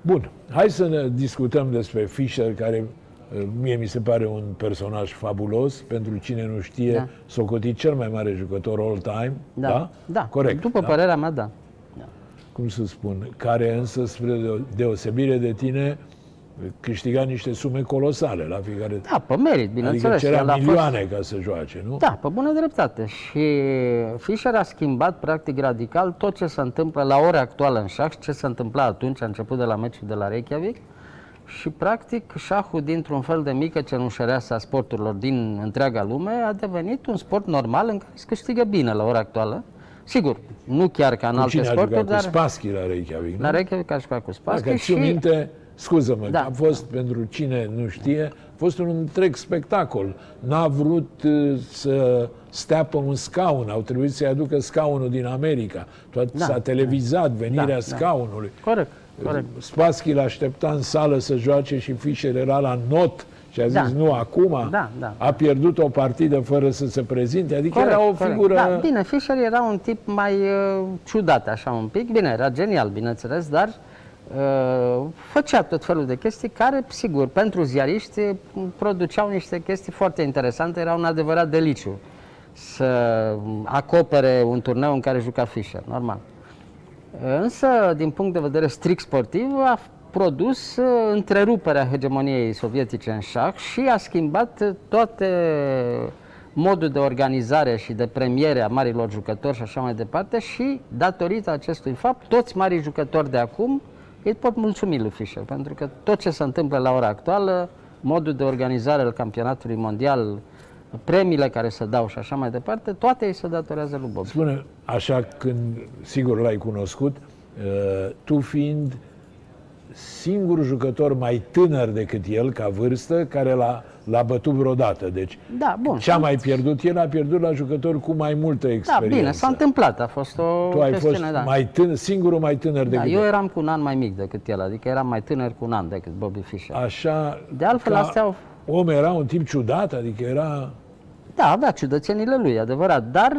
Bun. Hai să ne discutăm despre Fischer, care mie mi se pare un personaj fabulos. Pentru cine nu știe, da. socotit cel mai mare jucător all time. Da? Da. da. Corect. După da? părerea mea, da. da. Cum să spun? Care însă, spre deosebire de tine, câștiga niște sume colosale la fiecare... Da, pe merit, bineînțeles. Adică cerea milioane fost... ca să joace, nu? Da, pe bună dreptate. Și Fischer a schimbat, practic, radical tot ce se întâmplă la ora actuală în șah, ce se întâmpla atunci, a început de la meciul de la Reykjavik, și practic șahul, dintr-un fel de mică cenușăreasă a sporturilor din întreaga lume, a devenit un sport normal în care se câștigă bine la ora actuală. Sigur, nu chiar ca în alte sporturi, dar... Cu Spassky la Reykjavik, nu? La Reykjavik a jucat cu Spassky. Dacă și... minte, scuză-mă, da. Că a fost, pentru cine nu știe, a fost un întreg spectacol. N-a vrut să stea pe un scaun, au trebuit să-i aducă scaunul din America. Toată da. S-a televizat venirea da. Scaunului. Da. Corect. Corect. Spassky l-aștepta în sală să joace și Fischer era la not și a zis da. Nu acum, da, da. A pierdut o partidă fără să se prezinte, adică corect, era o corect. Figură... Da, bine, Fischer era un tip mai uh, ciudat așa un pic, bine, era genial, bineînțeles, dar uh, făcea tot felul de chestii care, sigur, pentru ziariști produceau niște chestii foarte interesante, era un adevărat deliciu să acopere un turneu în care juca Fischer, normal. Însă, din punct de vedere strict sportiv, a produs întreruperea hegemoniei sovietice în șah și a schimbat toate modul de organizare și de premiere a marilor jucători și așa mai departe și, datorită acestui fapt, toți marii jucători de acum îi pot mulțumi lui Fischer, pentru că tot ce se întâmplă la ora actuală, modul de organizare al campionatului mondial, premiile care se dau și așa mai departe, toate ei se datorează lui Bobby. Spune, așa când, sigur l-ai cunoscut, tu fiind singur jucător mai tânăr decât el, ca vârstă, care l-a, l-a bătut vreodată. Deci, da, bun. Ce-a mai pierdut el, a pierdut la jucători cu mai multă experiență. Da, bine, s-a întâmplat, a fost o tu ai chestiune, fost da. Mai tânăr, singurul mai tânăr decât da, eu el. Eram cu un an mai mic decât el, adică eram mai tânăr cu un an decât Bobby Fischer. Așa, de altfel, astea au... Om era un tip ciudat, adică era... Da, avea ciudățenile lui, adevărat, dar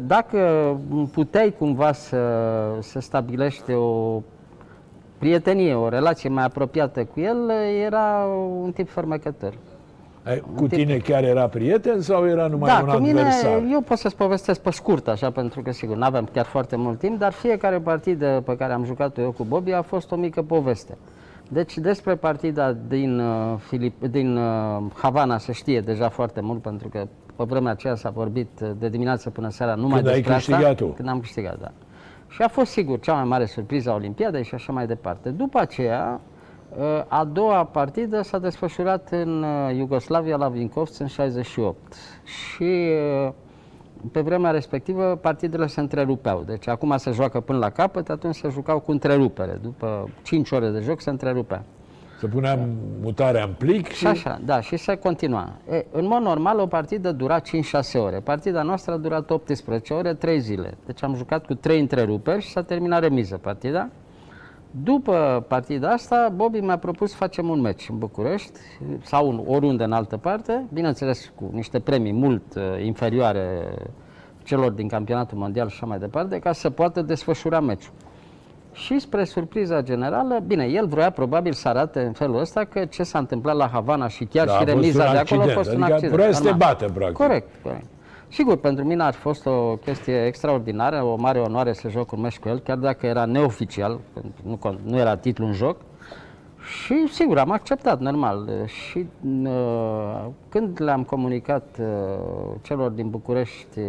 dacă puteai cumva să, să stabilești o prietenie, o relație mai apropiată cu el, era un tip fermecător. Ai, cu tip... tine chiar era prieten sau era numai da, un adversar? Da, cu mine, eu pot să-ți povestesc pe scurt, așa, pentru că, sigur, n-aveam chiar foarte mult timp, dar fiecare partidă pe care am jucat-o eu cu Bobby a fost o mică poveste. Deci despre partida din, uh, Filip, din uh, Havana se știe deja foarte mult, pentru că pe vremea aceea s-a vorbit de dimineață până seara numai când despre asta. Când ai câștigat tu. Când am câștigat, da. Și a fost sigur cea mai mare surpriză a Olimpiadei și așa mai departe. După aceea, uh, a doua partidă s-a desfășurat în uh, Iugoslavia la Vinkovci în șaizeci și opt. Și uh, pe vremea respectivă partidele se întrerupeau. Deci acum se joacă până la capăt, atunci se jucau cu întrerupere. După cinci ore de joc se întrerupea. Se punea mutarea în plic și... și... așa, da, și se continua. E, în mod normal o partidă dura cinci șase ore. Partida noastră a durat optsprezece ore, trei zile. Deci am jucat cu trei întreruperi și s-a terminat remiză partida. După partida asta, Bobby mi-a propus să facem un meci în București sau oriunde în altă parte, bineînțeles cu niște premii mult inferioare celor din campionatul mondial și așa mai departe, ca să poată desfășura meciul. Și spre surpriza generală, bine, el vroia probabil să arate în felul ăsta că ce s-a întâmplat la Havana și chiar da, și remiza de acolo a fost adică un accident. Vreau să te bată, practic. Corect, corect. Sigur, pentru mine ar fi fost o chestie extraordinară, o mare onoare să joc un meci cu el, chiar dacă era neoficial, nu, nu era titlul în joc. Și sigur, am acceptat, normal. Și uh, când le-am comunicat uh, celor din București uh,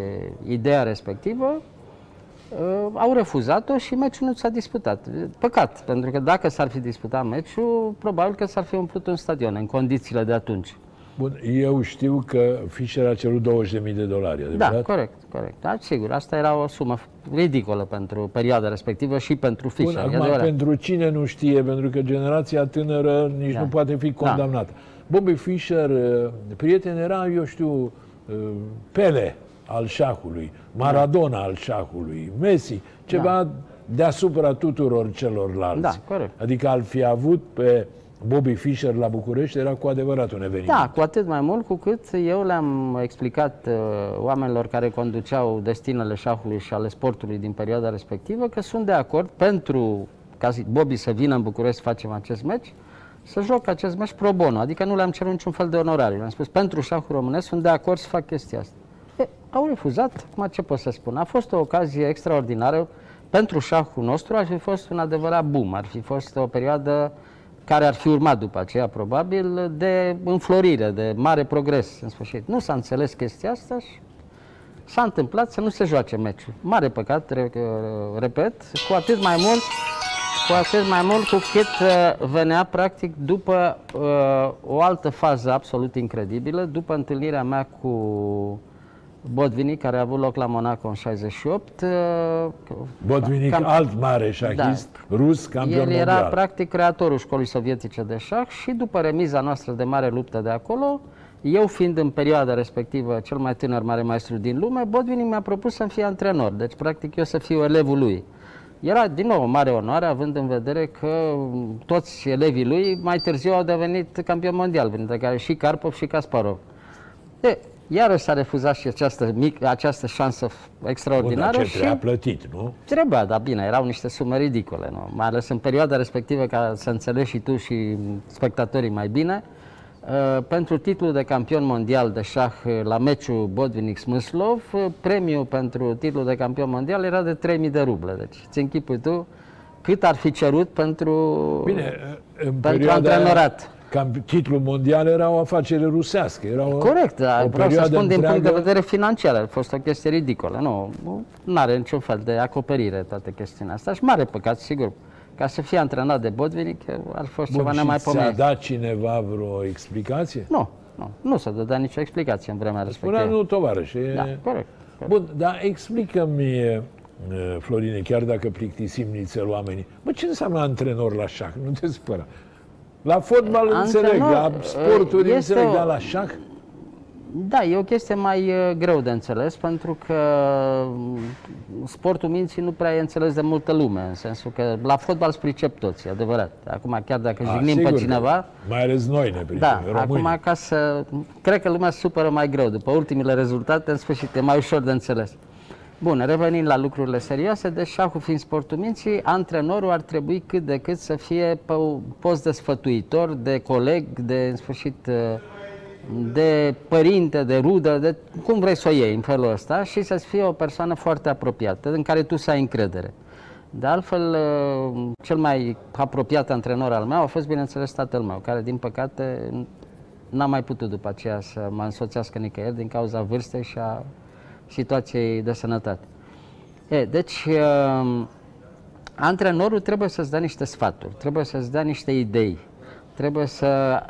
ideea respectivă, uh, au refuzat-o și meciul nu s-a disputat. Păcat, pentru că dacă s-ar fi disputat meciul, probabil că s-ar fi umplut un stadion în condițiile de atunci. Bun, eu știu că Fischer a cerut douăzeci de mii de dolari, adevărat? Da, corect, corect. Da, sigur, asta era o sumă ridicolă pentru perioada respectivă și pentru Fischer. Bun, acum, pentru cine nu știe, pentru că generația tânără nici da. Nu poate fi condamnată. Da. Bobby Fischer, prieten, era, eu știu, Pele al șahului, Maradona da. Al șahului, Messi, ceva da. Deasupra tuturor celorlalți. Da, corect. Adică ar fi avut pe... Bobby Fischer la București era cu adevărat un eveniment. Da, cu atât mai mult cu cât eu le-am explicat uh, oamenilor care conduceau destinele șahului și ale sportului din perioada respectivă că sunt de acord pentru ca Bobby să vină în București să facem acest meci, să joc acest meci pro bono, adică nu le-am cerut niciun fel de onorariu. Le-am spus, pentru șahul românesc sunt de acord să fac chestia asta. E, au refuzat, acum ce pot să spun? A fost o ocazie extraordinară pentru șahul nostru, ar fi fost un adevărat boom, ar fi fost o perioadă care ar fi urmat după aceea, probabil, de înflorire, de mare progres, în sfârșit. Nu s-a înțeles chestia asta și s-a întâmplat să nu se joace meciul. Mare păcat, repet, cu atât mai mult cu atât mai mult cu cât uh, venea practic după uh, o altă fază absolut incredibilă, după întâlnirea mea cu Botvinnik, care a avut loc la Monaco în șaizeci și opt. Uh, Botvinnik, cam, alt mare șahist, da, rus, campion mondial. El era mondial. Practic creatorul școlii sovietice de șah și după remiza noastră de mare luptă de acolo, eu fiind în perioada respectivă cel mai tânăr mare maestru din lume, Botvinnik mi-a propus să-mi fie antrenor, deci practic eu să fiu elevul lui. Era din nou o mare onoare, având în vedere că toți elevii lui mai târziu au devenit campion mondial, printre care și Karpov și Kasparov. De, iarăși s-a refuzat și această, mic, această șansă extraordinară. Bun, și trebuia plătit, nu? Trebuia, dar bine, erau niște sume ridicole, nu? Mai ales în perioada respectivă, ca să înțelegi și tu și spectatorii mai bine, Uh, pentru titlul de campion mondial de șah la meciul Botvinnik-Smyslov, uh, premiul pentru titlul de campion mondial era de trei mii de ruble. Deci, ți închipui tu cât ar fi cerut pentru, bine, pentru antrenorat. Cam, titlul mondial era o afacere rusească. Era o, corect, dar vreau să spun din punct de vedere financiar. A fost o chestie ridicolă. Nu are niciun fel de acoperire toată chestiunea asta. Și mare păcat, sigur. Ca să fie antrenat de Botvinnik, ar fi fost ceva nemaipomenit. Bun, și ți-a dat cineva vreo explicație? Nu, nu, nu s-a dat nicio explicație în vremea respectivă. Spunea, nu, tovarăș. E... Da, corect, corect. Bun, dar explică-mi, Florine, chiar dacă plictisim nițel oamenii, bă, ce înseamnă antrenor la șah? Nu te spăra. La fotbal antrenor, înțeleg, la sporturi înțeleg, o... dar la șah? Da, e o chestie mai uh, greu de înțeles, pentru că sportul minții nu prea e înțeles de multă lume, în sensul că la fotbal îți pricep toți, e adevărat. Acum, chiar dacă jignim pe cineva... Mai ales noi ne pricep, da, românii. Acum, ca să... Cred că lumea se supără mai greu. După ultimile rezultate, în sfârșit, e mai ușor de înțeles. Bun, revenind la lucrurile serioase, deci șahul fiind sportul minții, antrenorul ar trebui cât de cât să fie pe post de sfătuitor, de coleg, de, în sfârșit... Uh, de părinte, de rudă, de cum vrei să o iei în felul ăsta și să-ți fie o persoană foarte apropiată, în care tu să ai încredere. De altfel, cel mai apropiat antrenor al meu a fost, bineînțeles, tatăl meu, care, din păcate, n-a mai putut după aceea să mă însoțească nicăieri din cauza vârstei și a situației de sănătate. E, deci, antrenorul trebuie să-ți dea niște sfaturi, trebuie să-ți dea niște idei. Trebuie să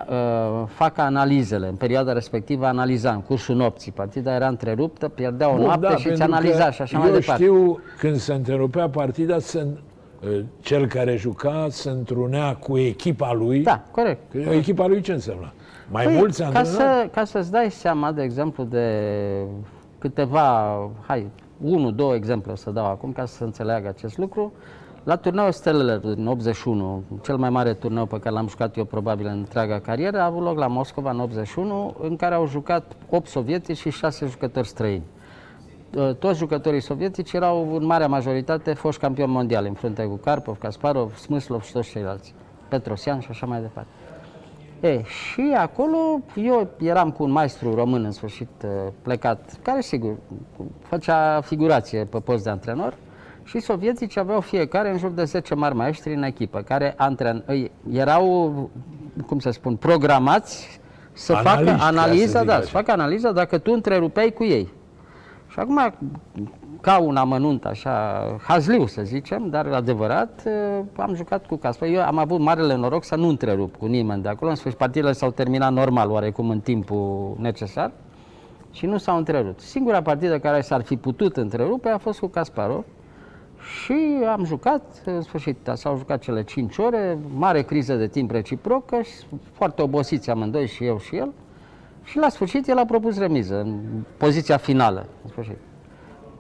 uh, facă analizele. În perioada respectivă analiza în cursul nopții. Partida era întreruptă, pierdea o Bun, noapte da, și îți analiza și așa mai departe. Eu știu, când se întrerupea partida, se, uh, cel care juca se întrunea cu echipa lui. Da, corect. Echipa lui ce înseamnă? Mai păi, mulți antrenori? Ca, să, ca să-ți dai seama, de exemplu, de câteva, hai, unu, două exemple o să dau acum ca să înțeleagă acest lucru. La turneul Stelelor în optzeci și unu, cel mai mare turneu pe care l-am jucat eu probabil în întreaga carieră, a avut loc la Moscova în optzeci și unu, în care au jucat opt sovietici și șase jucători străini. Toți jucătorii sovietici erau în marea majoritate foști campioni mondiali, în frunte cu Karpov, Kasparov, Smyslov și toți ceilalți, Petrosian și așa mai departe. E, și acolo eu eram cu un maestru român, în sfârșit, plecat, care sigur făcea figurație pe post de antrenor. Și sovieticii aveau fiecare în jur de zece mari maestri în echipă, care antren... erau, cum să spun, programați să Analiști, facă analiza, să da, să facă analiza dacă tu întrerupeai cu ei. Și acum, ca un amănunt așa, hazliu să zicem, dar adevărat, am jucat cu Kasparov. Eu am avut marele noroc să nu întrerup cu nimeni de acolo, în sfârșit partidele s-au terminat normal oarecum în timpul necesar și nu s-au întrerupt. Singura partidă care s-ar fi putut întrerupe a fost cu Kasparov. Și am jucat, în sfârșit, s-au jucat cele cinci ore, mare criză de timp reciprocă, foarte obosiți amândoi și eu și el. Și la sfârșit el a propus remiză, în poziția finală. În sfârșit.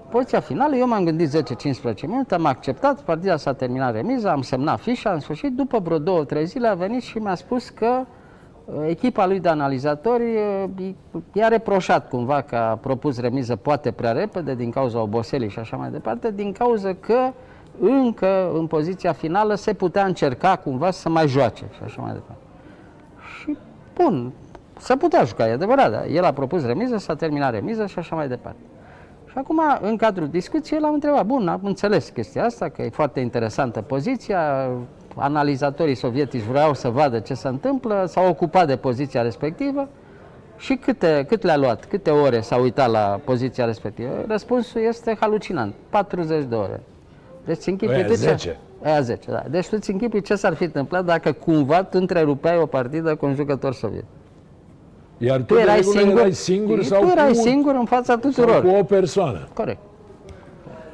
Poziția finală, eu m-am gândit zece cincisprezece minute, am acceptat, partida s-a terminat remiza, am semnat fișa, în sfârșit, după vreo două, trei zile a venit și mi-a spus că echipa lui de analizatori i-a reproșat cumva că a propus remiză poate prea repede din cauza oboselii și așa mai departe, din cauza că încă în poziția finală se putea încerca cumva să mai joace și așa mai departe. Și bun, se putea juca, e adevărat, dar el a propus remiză, s-a terminat remiză și așa mai departe. Și acum, în cadrul discuției, l-am întrebat, bun, am înțeles chestia asta, că e foarte interesantă poziția, analizatorii sovietici vreau să vadă ce se întâmplă, s-au ocupat de poziția respectivă și câte, cât le-a luat, câte ore s-au uitat la poziția respectivă. Răspunsul este halucinant, patruzeci de ore. Deci, închipui tu ce? Aia zece, da. Deci tu îți închipui ce s-ar fi întâmplat dacă cumva tu întrerupeai o partidă cu un jucător soviet. Iar tu, tu erai, singur, erai singur sau tu erai cu, singur în fața tuturor. Cu o persoană. Corect.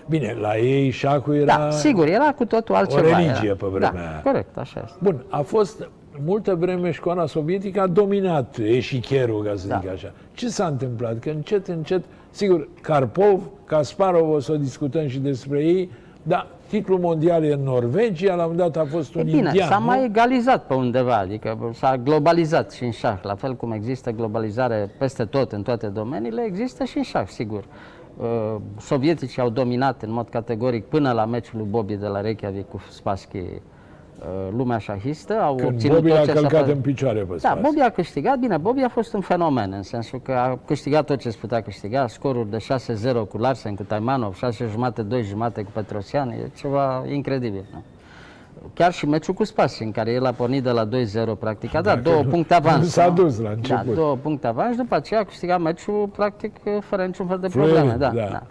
Bine, la ei șacul era... Da, sigur, era cu totul altceva. O religie era. Pe vremea da, aia. Corect, așa este. Bun, a fost multă vreme școala sovietică a dominat eșichierul, ca să da. zic așa. Ce s-a întâmplat? Că încet, încet, sigur, Karpov, Kasparov, o să discutăm și despre ei, dar titlul mondial e în Norvegia, la un moment dat a fost un indian. Bine, s-a nu? mai egalizat pe undeva, adică s-a globalizat și în șah, la fel cum există globalizare peste tot, în toate domeniile, există și în șah, sigur. Sovieticii au dominat în mod categoric până la meciul lui Bobby de la Reykjavik cu Spassky lumea șahistă. Au Când obținut Bobby a călcat în picioare pe Spassky. Da, Bobby a câștigat. Bine, Bobby a fost un fenomen în sensul că a câștigat tot ce se putea câștiga. Scoruri de șase zero cu Larsen, cu Taimanov, șase jumate, doi jumate cu Petrosian. E ceva incredibil. Nu? Chiar și meciul cu Spassky, în care el a pornit de la doi zero, practic, a dat două puncte avans. S-a dus la început. Da, două puncte avans, după aceea a câștigat meciul, practic, fără niciun fel de probleme. Da, da. Da.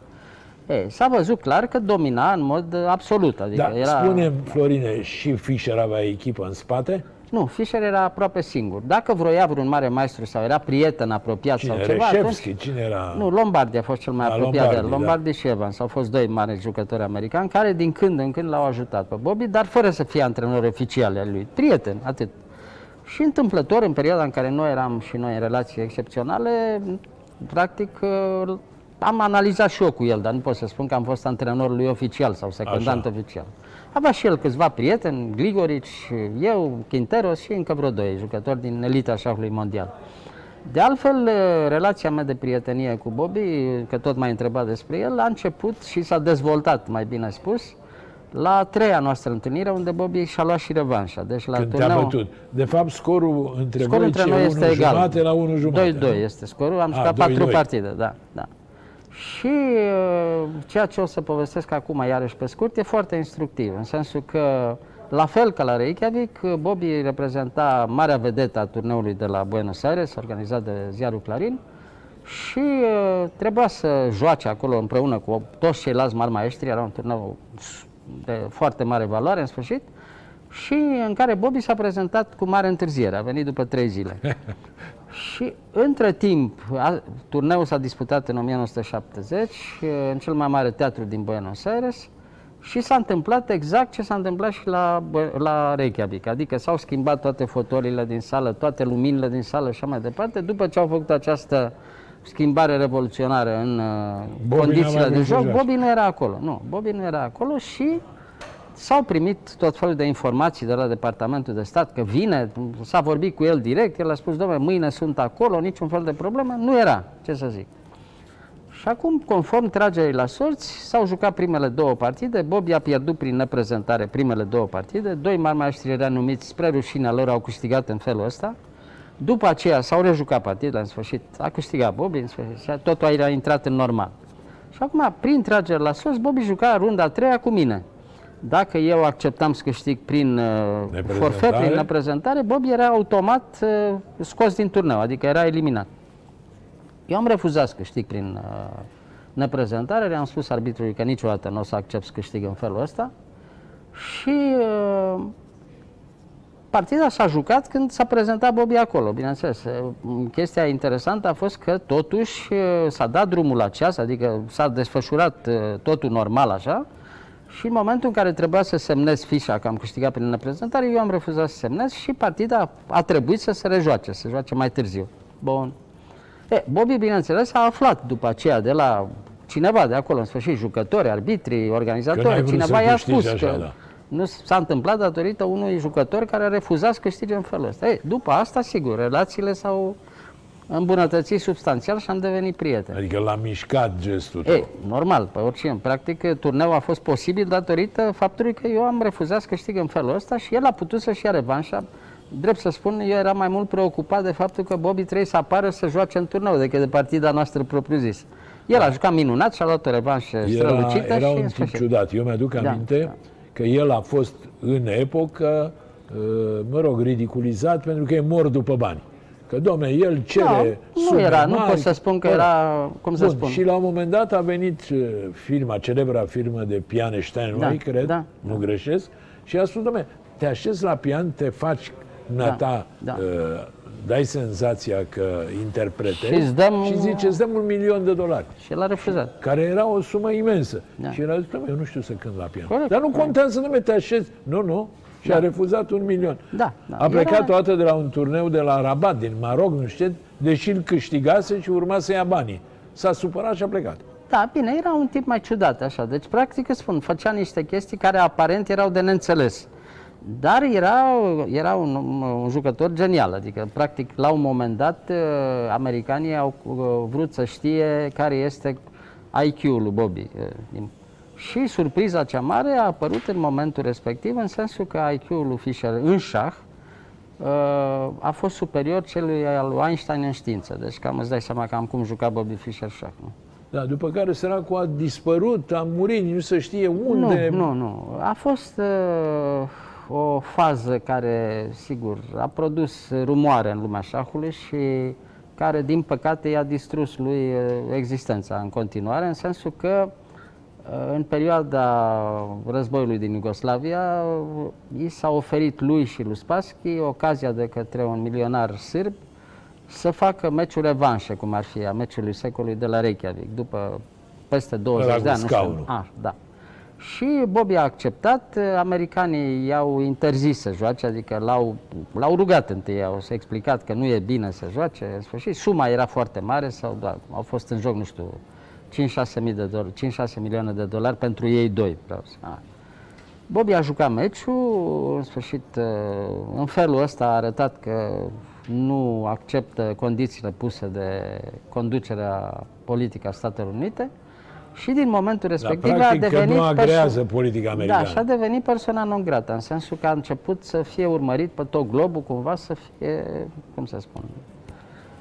Ei, s-a văzut clar că domina în mod absolut. Adică da, era... Spune-mi, Florine, și Fischer avea echipă în spate? Nu, Fischer era aproape singur. Dacă vroia vreun mare maestru sau era prieten apropiat cine, sau ceva... Reșevski, atunci... Cine era? Nu, Lombardi a fost cel mai apropiat de el. Lombardi da. și Evans au fost doi mari jucători americani care din când în când l-au ajutat pe Bobby, dar fără să fie antrenori oficiali al lui. Prieten, atât. Și întâmplător, în perioada în care noi eram și noi în relații excepționale, practic... Am analizat și eu cu el, dar nu pot să spun că am fost antrenorul lui oficial sau secundant Așa. oficial. Avea și el câțiva prieteni, Gligorici, eu, Quinteros și încă vreo doi jucători din elita șahului mondial. De altfel, relația mea de prietenie cu Bobby, că tot m-ai întrebat despre el, a început și s-a dezvoltat, mai bine spus, la a treia noastră întâlnire, unde Bobby și-a luat și revanșa. Deci, la Când turneu... te-a bătut. De fapt, scorul între scorul voi ce este egal. La unu jumate. doi doi este scorul, am jucat patru partide, da, da. Și ceea ce o să povestesc acum, iarăși pe scurt, e foarte instructiv, în sensul că, la fel ca la Reykjavik, Bobby reprezenta marea vedetă a turneului de la Buenos Aires, organizat de ziarul Clarin, și trebuia să joace acolo împreună cu toți ceilalți mari maestri, era un turneu de foarte mare valoare, în sfârșit, și în care Bobby s-a prezentat cu mare întârziere, a venit după trei zile. Și între timp, a, turneul s-a disputat în o mie nouă sute șaptezeci, în cel mai mare teatru din Buenos Aires, și s-a întâmplat exact ce s-a întâmplat și la, la Reykjavik, adică s-au schimbat toate fotolile din sală, toate luminile din sală și așa mai departe, după ce au făcut această schimbare revoluționară în Bobby condițiile de joc, Bobby nu era acolo, nu, Bobby nu era acolo și... S-au primit tot felul de informații de la Departamentul de Stat că vine, s-a vorbit cu el direct, el a spus, dom'le, mâine sunt acolo, niciun fel de probleme, nu era, ce să zic. Și acum, conform tragerii la sorți, s-au jucat primele două partide, Bobby a pierdut prin neprezentare primele două partide, doi mari maestri renumiți spre rușinea lor au câștigat în felul ăsta, după aceea s-au rejucat partidele, în sfârșit, a câștigat Bobby, în sfârșit, totul a intrat în normal. Și acum, prin tragerii la sorți, Bobby juca runda a treia cu mine. Dacă eu acceptam să câștig prin forfet, prin neprezentare, Bobby era automat scos din turneu, adică era eliminat. Eu am refuzat să câștig prin neprezentare, le-am spus arbitrului că niciodată nu o să accept să câștig în felul ăsta. Și partida s-a jucat când s-a prezentat Bobby acolo, bineînțeles. Chestia interesantă a fost că totuși s-a dat drumul la ceas, adică s-a desfășurat totul normal așa. Și în momentul în care trebuia să semnez fișa că am câștigat prin neprezentare, eu am refuzat să semnez și partida a trebuit să se rejoace, să se joace mai târziu. Bun. E, Bobby, bineînțeles, a aflat după aceea de la cineva de acolo, în sfârșit, jucători, arbitri, organizatori, cineva i-a spus așa, că da. nu s-a întâmplat datorită unui jucător care a refuzat să câștige în felul ăsta. E, după asta, sigur, relațiile s-au îmbunătățit substanțial și am devenit prieten. Adică l-a mișcat gestul tău. Ei, normal, pe oricine. Practic, turneul a fost posibil datorită faptului că eu am refuzat să câștig în felul ăsta și el a putut să-și ia revanșa. Drept să spun, eu eram mai mult preocupat de faptul că Bobby trebuie să apară să joace în turneu decât de partida noastră propriu-zis. El da. a jucat minunat și a luat o revanșă strălucită. Era, era și un tip ciudat. Eu mi-aduc aminte da, da. că el a fost în epocă, mă rog, ridiculizat pentru că e mor după bani. Că, domne, el cere da, sume nu era, mari, nu pot să spun că era, cum să bun, spun. Și la un moment dat a venit firma, celebra firmă de pian Steinway, da, cred, da, nu da. greșesc, și a spus, domne, te așezi la pian, te faci nata, da, da. Uh, dai senzația că interpretezi și, dăm... și zice, îți dăm un milion de dolari. Și el a refuzat. Care era o sumă imensă. Da. Și el a zis, domne, eu nu știu să cânt la pian. Corect, dar nu contează, domne, te așezi. Nu, nu. Și da. a refuzat un milion. Da, da. A plecat era... o dată de la un turneu de la Rabat, din Maroc, nu știu, deși îl câștigase și urma să ia banii. S-a supărat și a plecat. Da, bine, era un tip mai ciudat, așa. Deci, practic, îți spun, făcea niște chestii care aparent erau de neînțeles. Dar era, era un, un jucător genial. Adică, practic, la un moment dat, americanii au vrut să știe care este I Q-ul lui Bobby. Și surpriza cea mare a apărut în momentul respectiv, în sensul că I Q-ul lui Fischer în șah a fost superior celui al lui Einstein în știință. Deci cam îți dai seama cam cum juca Bobby Fischer șah, nu? Da, după care săracul a dispărut, a murit, nu se știe unde. Nu, nu, nu. A fost uh, o fază care, sigur, a produs rumoare în lumea șahului și care, din păcate, i-a distrus lui existența în continuare, în sensul că în perioada războiului din Iugoslavia, i s-a oferit lui și lui Spassky ocazia de către un milionar sârb să facă meciul revanșe, cum ar fi a meciului secolului de la Reykjavik, după peste douăzeci de ani. Nu ah, da. Și Bobby a acceptat, americanii i-au interzis să joace, adică l-au, l-au rugat întâi, au explicat că nu e bine să joace, în sfârșit, suma era foarte mare, sau da, au fost în joc, nu știu, cinci șase milioane de dolari pentru ei doi. Bobby a jucat meciul, în sfârșit, în felul ăsta a arătat că nu acceptă condițiile puse de conducerea politică a Statelor Unite și din momentul respectiv da, a devenit... nu agrează perso- politica americană. Da, și a devenit persoana non grata, în sensul că a început să fie urmărit pe tot globul, cumva să fie, cum să spun...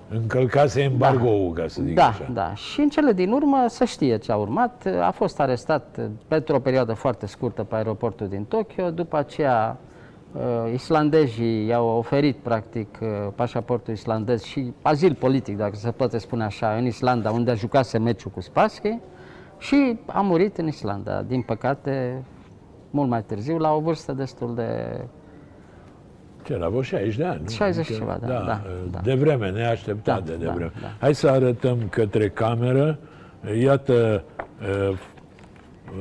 încălcase embargoul, da, ca să zic da, așa. Da, și în cele din urmă să știe ce a urmat. A fost arestat pentru o perioadă foarte scurtă pe aeroportul din Tokyo. După aceea, islandezii i-au oferit, practic, pașaportul islandez și azil politic, dacă se poate spune așa, în Islanda, unde a jucase meciul cu Spassky și a murit în Islanda. Din păcate, mult mai târziu, la o vârstă destul de... ce, la vreo șaizeci de ani. șaizeci ceva, da, da, da, da. De vreme, neașteptat da, de da, vreme. Da. Hai să arătăm către cameră. Iată uh,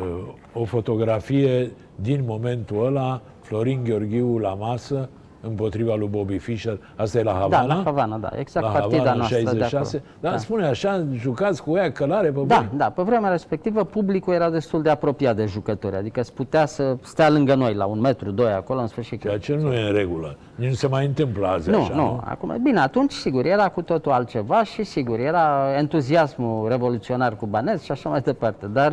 uh, o fotografie din momentul ăla, Florin Gheorghiu la masă, împotriva lui Bobby Fischer. Asta e la Havana? Da, la Havana, da. Exact, la partida Havana, noastră șaizeci și șase. Dar da. Spune așa, jucați cu ea călare pe da, bun. Da, pe vremea respectivă publicul era destul de apropiat de jucători. Adică îți putea să stea lângă noi, la un metru, doi, acolo, în sfârșit. Ceea ce nu e în regulă. Nici nu se mai întâmplă azi nu, așa, nu? Nu, acum, bine, atunci, sigur, era cu totul altceva și, sigur, era entuziasmul revoluționar cubanez și așa mai departe. Dar...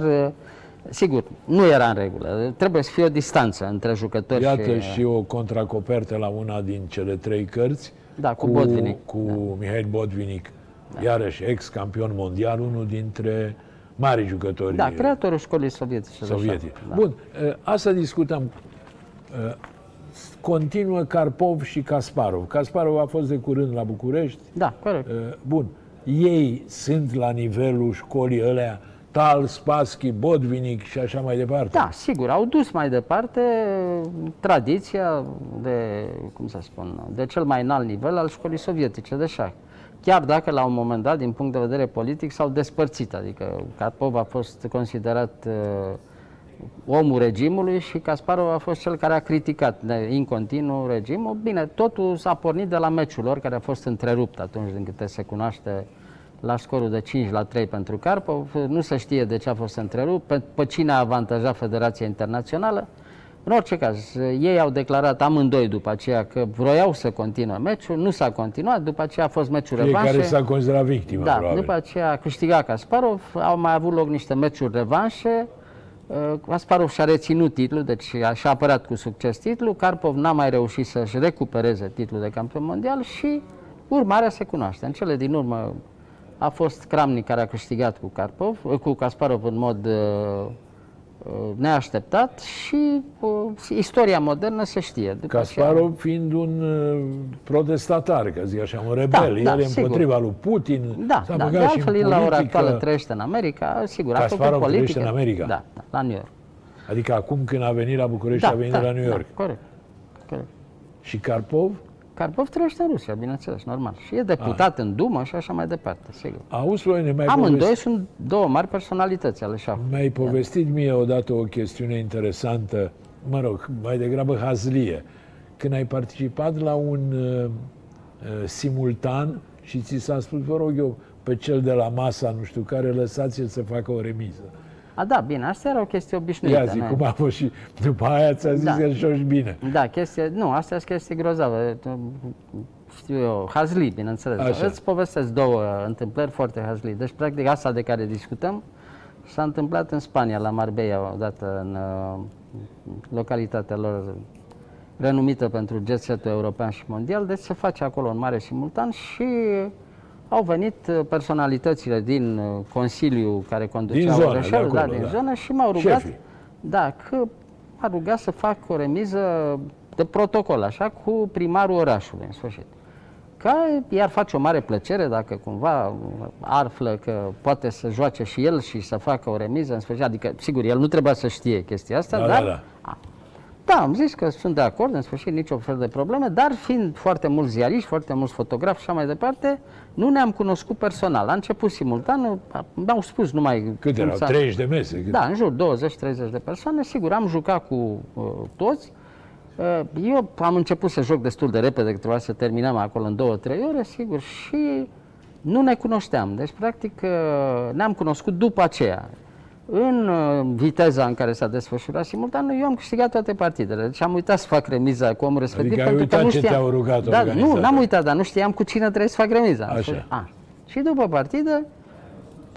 sigur, nu era în regulă. Trebuie să fie o distanță între jucători. Iată și... și o contracopertă la una din cele trei cărți. Da, cu, cu Botvinnik. Cu da. Mihail Botvinnik, da. Iarăși ex-campion mondial, unul dintre mari jucători. Da, creatorul școlii sovietice. Sovietice. Da. Bun, asta discutăm. Continuă Karpov și Kasparov. Kasparov a fost de curând la București. Da, corect. Bun, ei sunt la nivelul școlii ălea Tal, Spassky, Botvinnik și așa mai departe. Da, sigur, au dus mai departe tradiția de, cum să spun, de cel mai înalt nivel al școlii sovietice de șah. Chiar dacă la un moment dat, din punct de vedere politic, s-au despărțit, adică Karpov a fost considerat uh, omul regimului și Kasparov a fost cel care a criticat în continuu regimul. Bine, totul s-a pornit de la meciul lor, care a fost întrerupt atunci, din câte se cunoaște, la scorul de cinci la trei pentru Karpov. Nu se știe de ce a fost întrerupt, pe, pe cine a avantajat Federația Internațională. În orice caz, ei au declarat amândoi după aceea că vroiau să continue meciul, nu s-a continuat, după aceea a fost meciul revanșe. Fiecare s-a considerat victimă, da, probabil. După aceea a câștigat Kasparov, au mai avut loc niște meciuri revanșe, Kasparov și-a reținut titlul, deci și-a apărat cu succes titlul, Karpov n-a mai reușit să-și recupereze titlul de campion mondial și urmarea se cunoaște. În cele din urmă, a fost Kramnik care a câștigat cu Karpov, cu Kasparov în mod uh, neașteptat și istoria modernă se știe. Kasparov fiind un protestatar, ca zic așa, un rebel, da, da, el e împotriva lui Putin, da, s-a da, băgat de și altfel, în la ora actuală trăiește în America, sigur, Kasparov trăiește în America. Da, da, la New York. Adică acum când a venit la București, da, a venit da, la New York. Da, corect, corect. Și Karpov? Karpov trăiește în Rusia, bineînțeles, normal. Și e deputat ah. în Dumă și așa mai departe, sigur. Auzi, Florin, mai amândoi povesti... sunt două mari personalități ale șahului. Mi-ai povestit mie odată o chestiune interesantă, mă rog, mai degrabă hazlie. Când ai participat la un uh, simultan și ți s-a spus, vă rog eu, pe cel de la masa, nu știu care, lăsați-l să facă o remiză. A, da, bine, asta era o chestie obișnuită. Ia zic, cum a fost și după aia ți-a zis da. că joci bine. Da, chestie, nu, asta e chestie grozavă, știu eu, hazlii, bineînțeles. Așa. Îți povestesc două întâmplări foarte hazlii. Deci, practic, asta de care discutăm s-a întâmplat în Spania, la Marbella, odată în localitatea lor renumită pentru jet set-ul european și mondial. Deci se face acolo în mare simultan și... au venit personalitățile din Consiliu care conduceau din zonă, reșelul, acolo, da, din da. zonă și m-au rugat, Șefii. da, că m-au rugat să fac o remiză de protocol, așa, cu primarul orașului, în sfârșit. Că i-ar face o mare plăcere dacă cumva află că poate să joace și el și să facă o remiză, în sfârșit. Adică, sigur, el nu trebuia să știe chestia asta, da, dar... Da, da. Da, am zis că sunt de acord, în sfârșit, nicio fel de probleme, dar fiind foarte mulți ziariști, foarte mulți fotografi și așa mai departe, nu ne-am cunoscut personal. A început simultan, mi-au spus numai... Cât erau? treizeci de mese? Cât? Da, în jur, douăzeci treizeci de persoane. Sigur, am jucat cu uh, toți. Uh, eu am început să joc destul de repede, că trebuia să terminăm acolo în două, trei ore, sigur, și nu ne cunoșteam. Deci, practic, uh, ne-am cunoscut după aceea. În viteza în care s-a desfășurat simultanul, eu am câștigat toate partidele. Deci am uitat să fac remiza cu omul respectiv. Adică ai pentru uitat că nu știam... ce te-au rugat da, nu, n-am uitat, dar nu știam cu cine trebuie să fac remiza. Așa. A. Și după partidă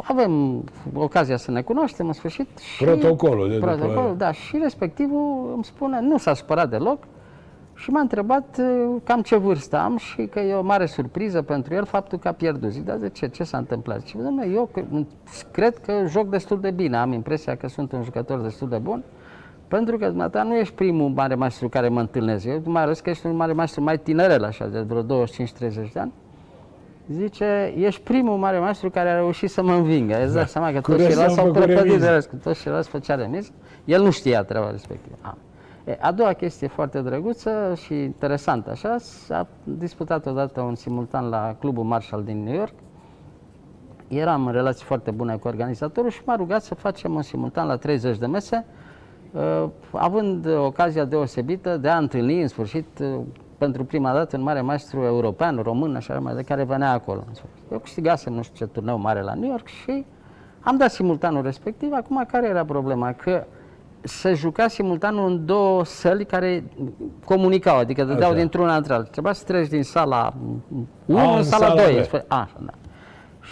avem ocazia să ne cunoaștem în sfârșit. Și protocolul. De protocolul, da. Și respectivul îmi spune, nu s-a supărat deloc și m-a întrebat cam ce vârstă am și că e o mare surpriză pentru el faptul că a pierdut. Zic, dar de ce? Ce s-a întâmplat? Zic, dom'le, eu cred că joc destul de bine, am impresia că sunt un jucător destul de bun, pentru că dumneata nu ești primul mare maestru care mă întâlnesc. Eu mai arăs că ești un mare maestru mai tinerel, așa, de vreo douăzeci și cinci treizeci de ani. Zice, ești primul mare maestru care a reușit să mă învingă. Îți dai seama că toți ceilalți s-au prăpădit de răsc, toți ceilalți făcea remis. El nu știa treaba respectivă. A doua chestie foarte drăguță și interesantă, așa, s-a disputat odată un simultan la Clubul Marshall din New York. Eram în relații foarte bune cu organizatorul și m-a rugat să facem un simultan la treizeci de mese, având ocazia deosebită de a întâlni, în sfârșit, pentru prima dată un mare maestru european, român, așa mai de care venea acolo. Eu câștigasem nu știu ce turneu mare la New York și am dat simultanul respectiv. Acum, care era problema? Că se juca simultanul în două săli care comunicau, adică dădeau okay. dintr-una între altă. Trebuia să treci din sala unu a, în sala doi. Spune, așa, da.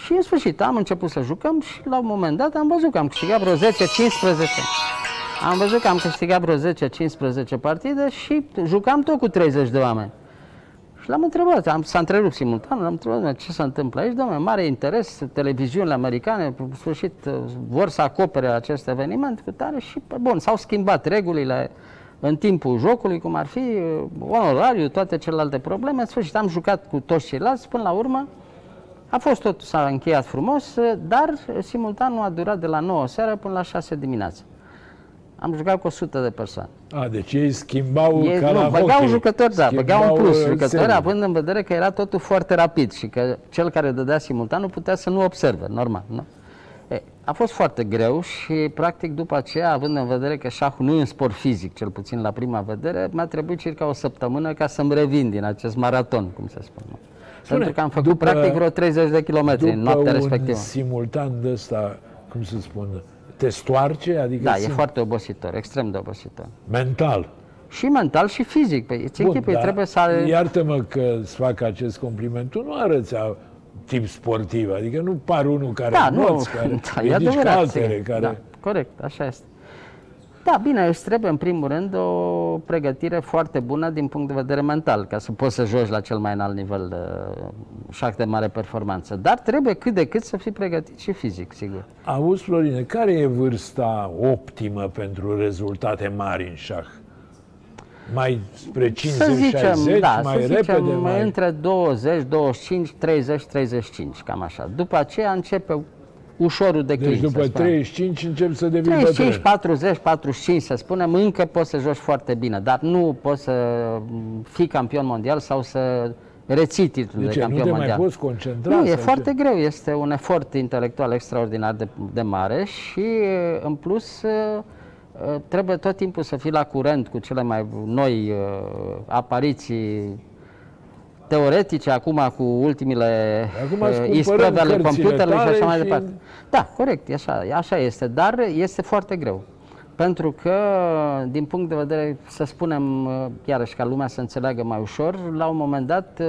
Și în sfârșit am început să jucăm și la un moment dat am văzut că am câștigat vreo zece cincisprezece. Am văzut că am câștigat vreo zece cincisprezece partide și jucam tot cu treizeci de oameni. Și l-am întrebat, am, s-a întrerupt simultanul, l-am întrebat ce se întâmplă aici, doamne, mare interes, televiziunile americane, în sfârșit, vor să acopere acest eveniment cu tare și, bun, s-au schimbat regulile în timpul jocului, cum ar fi onorariu, toate celelalte probleme, în sfârșit, am jucat cu toți ceilalți, până la urmă, a fost tot, s-a încheiat frumos, dar simultanul a durat de la nouă seara până la șase dimineața. Am jucat cu o sută de persoane. A, deci ei schimbau ei, ca nu, la băgau hockey. Jucători, da, schimbau băgau în plus jucători, semne. Având în vedere că era totul foarte rapid și că cel care dădea simultanul putea să nu observe, normal, nu? E, a fost foarte greu și, practic, după aceea, având în vedere că șahul nu e un sport fizic, cel puțin la prima vedere, mi-a trebuit circa o săptămână ca să-mi revin din acest maraton, cum se spune. Spune, pentru că am făcut, după, practic, vreo treizeci de kilometri în noaptea respectivă. După un simultan de ăsta, cum se spune... Te stoarce? Adică da, sim... e foarte obositor, extrem de obositor. Mental? Și mental și fizic. Păi, bun, echipă, da, trebuie să... iartă-mă că îți fac acest compliment. Tu nu arăți a tip sportiv, adică nu par unul care da, nu, care da, ridici altele. Care... Da, corect, așa este. Da, bine, îți trebuie în primul rând o pregătire foarte bună din punct de vedere mental, ca să poți să joci la cel mai înalt nivel șah de mare performanță. Dar trebuie cât de cât să fii pregătit și fizic, sigur. Auzi, Florine, care e vârsta optimă pentru rezultate mari în șah? Mai spre cincizeci șaizeci, da, mai să repede? Zicem, mai... între douăzeci, douăzeci și cinci, treizeci, treizeci și cinci, cam așa. După aceea începe... ușorul declin. Deci după treizeci și cinci începi să devii bătrân. treizeci și cinci, patruzeci, patruzeci și cinci, să spunem, încă poți să joci foarte bine, dar nu poți să fii campion mondial sau să reții titlul de, de campion mondial. Nu te mondial. mai poți concentra? Nu, e foarte te... greu. Este un efort intelectual extraordinar de, de mare și, în plus, trebuie tot timpul să fii la curent cu cele mai noi apariții teoretice, acum cu ultimile isprăve ale computerului și așa mai departe. Da, corect, așa, așa este, dar este foarte greu. Pentru că, din punct de vedere, să spunem, iarăși ca lumea să înțeleagă mai ușor, la un moment dat,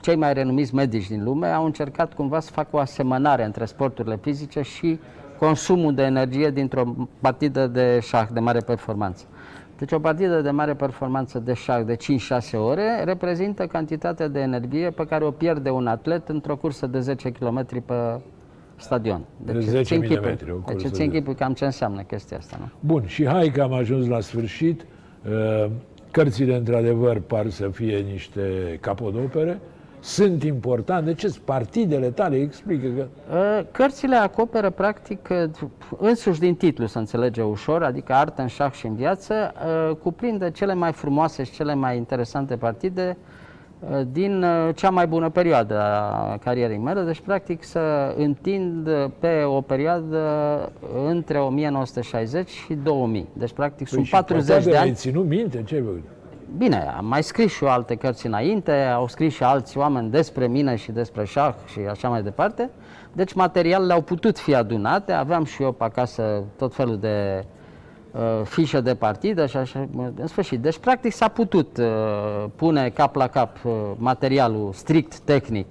cei mai renumiți medici din lume au încercat cumva să facă o asemănare între sporturile fizice și consumul de energie dintr-o partidă de șah de mare performanță. Deci o partidă de mare performanță de șah de cinci șase ore reprezintă cantitatea de energie pe care o pierde un atlet într-o cursă de zece kilometri pe stadion. Deci zece închipui, o cursă deci închipui cam ce înseamnă chestia asta. Nu? Bun, și hai că am ajuns la sfârșit. Cărțile, într-adevăr, par să fie niște capodopere. Sunt importante. Ce sunt partidele tale? Explică că... Cărțile acoperă, practic, însuși din titlu, să înțelege ușor, adică Artă în șah și în viață, cuprinde cele mai frumoase și cele mai interesante partide din cea mai bună perioadă a carierei mele. Deci, practic, să întind pe o perioadă între o mie nouă sute șaizeci și două mii. Deci, practic, păi sunt patruzeci de ani. Ai ținut minte? Ce ai făcut? Bine, am mai scris și eu alte cărți înainte, au scris și alți oameni despre mine și despre șah și așa mai departe. Deci materialele au putut fi adunate, aveam și eu pe acasă tot felul de uh, fișe de partidă și așa, în sfârșit. Deci practic s-a putut uh, pune cap la cap uh, materialul strict tehnic.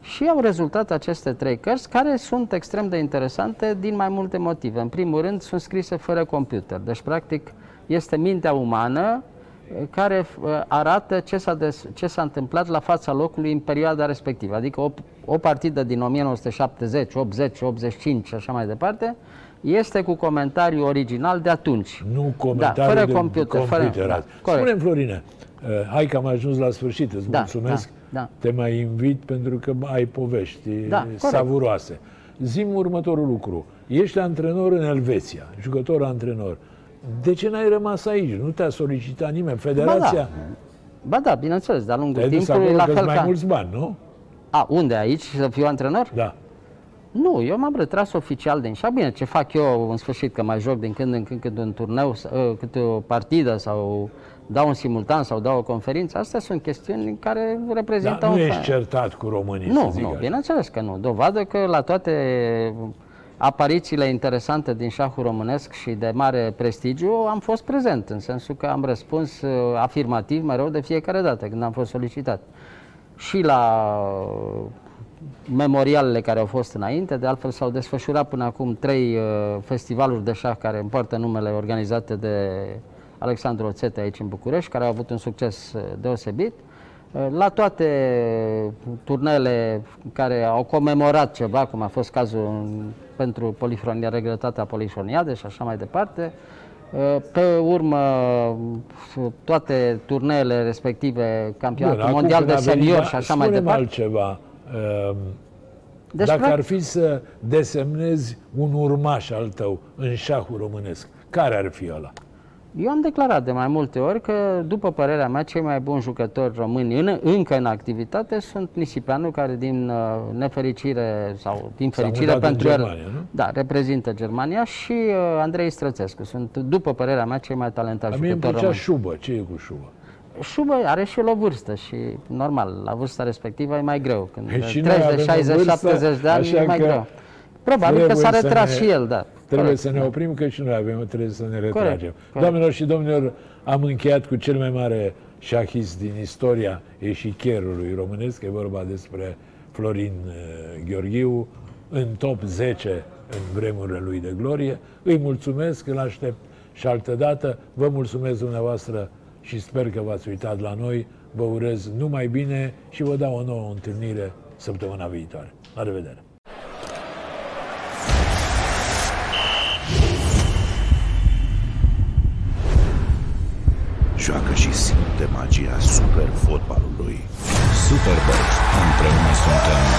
Și au rezultat aceste trei cărți, care sunt extrem de interesante din mai multe motive. În primul rând, sunt scrise fără computer, deci practic este mintea umană care arată ce s-a, des, ce s-a întâmplat la fața locului în perioada respectivă. Adică o, o partidă din o mie nouă sute șaptezeci, optzeci, optzeci și cinci și așa mai departe, este cu comentariu original de atunci. Nu comentariu da, fără de computer. computerat. Da, spune-mi, Florine, hai că am ajuns la sfârșit, îți da, mulțumesc, da, da. Te mai invit pentru că ai povești da, savuroase. Zi-mi următorul lucru. Ești antrenor în Elveția, jucător-antrenor. De ce n-ai rămas aici? Nu te-a solicitat nimeni? Federația? Ba da, ba da bineînțeles, dar lungul timpului la fel ca... mai mulți bani, nu? A, unde? Aici? Să fiu antrenor? Da. Nu, eu m-am retras oficial din șah. Bine, ce fac eu în sfârșit, că mai joc din când în când câte un turneu, câte o partidă sau dau un simultan sau dau o conferință. Astea sunt chestiuni care reprezintă... Dar nu un... ești certat cu românii, nu, să zic nu, așa. Bineînțeles că nu. Dovadă că la toate... aparițiile interesante din șahul românesc și de mare prestigiu, am fost prezent, în sensul că am răspuns afirmativ mereu de fiecare dată când am fost solicitat. Și la memorialele care au fost înainte, de altfel s-au desfășurat până acum trei festivaluri de șah care împărtă numele organizate de Alexandru Oțete aici în București, care au avut un succes deosebit. La toate turnele care au comemorat ceva, cum a fost cazul pentru polifronia, regretată a polifroniade și așa mai departe. Pe urmă, toate turnele respective, campionatul Bun, mondial de senior și așa mai departe. Altceva. Deci, Dacă practic... ar fi să desemnezi un urmaș al tău în șahul românesc, care ar fi ăla? Eu am declarat de mai multe ori că, după părerea mea, cei mai buni jucători români în, încă în activitate sunt Nisipeanu, care din uh, nefericire sau din fericire pentru Germania, el, da, reprezintă Germania, și uh, Andrei Strățescu. Sunt, după părerea mea, cei mai talentați jucători români. Mie îmi plăcea Șubă. Ce e cu Șubă? Șubă are și el o vârstă și, normal, la vârsta respectivă e mai greu. Când treizeci, șaizeci, șaptezeci de ani e mai greu. Probabil că s-a retras ne... și el, da. Trebuie Corect. să ne oprim, că și noi avem, trebuie să ne retragem. Corect. Doamnelor și domnilor, am încheiat cu cel mai mare șahist din istoria eșichierului românesc. E vorba despre Florin Gheorghiu, în top zece în vremurile lui de glorie. Îi mulțumesc, îl aștept și altădată. Vă mulțumesc dumneavoastră și sper că v-ați uitat la noi. Vă urez numai bine și vă dau o nouă întâlnire săptămâna viitoare. La revedere! Joacă și simte magia super fotbalului. Superbox, împreună suntem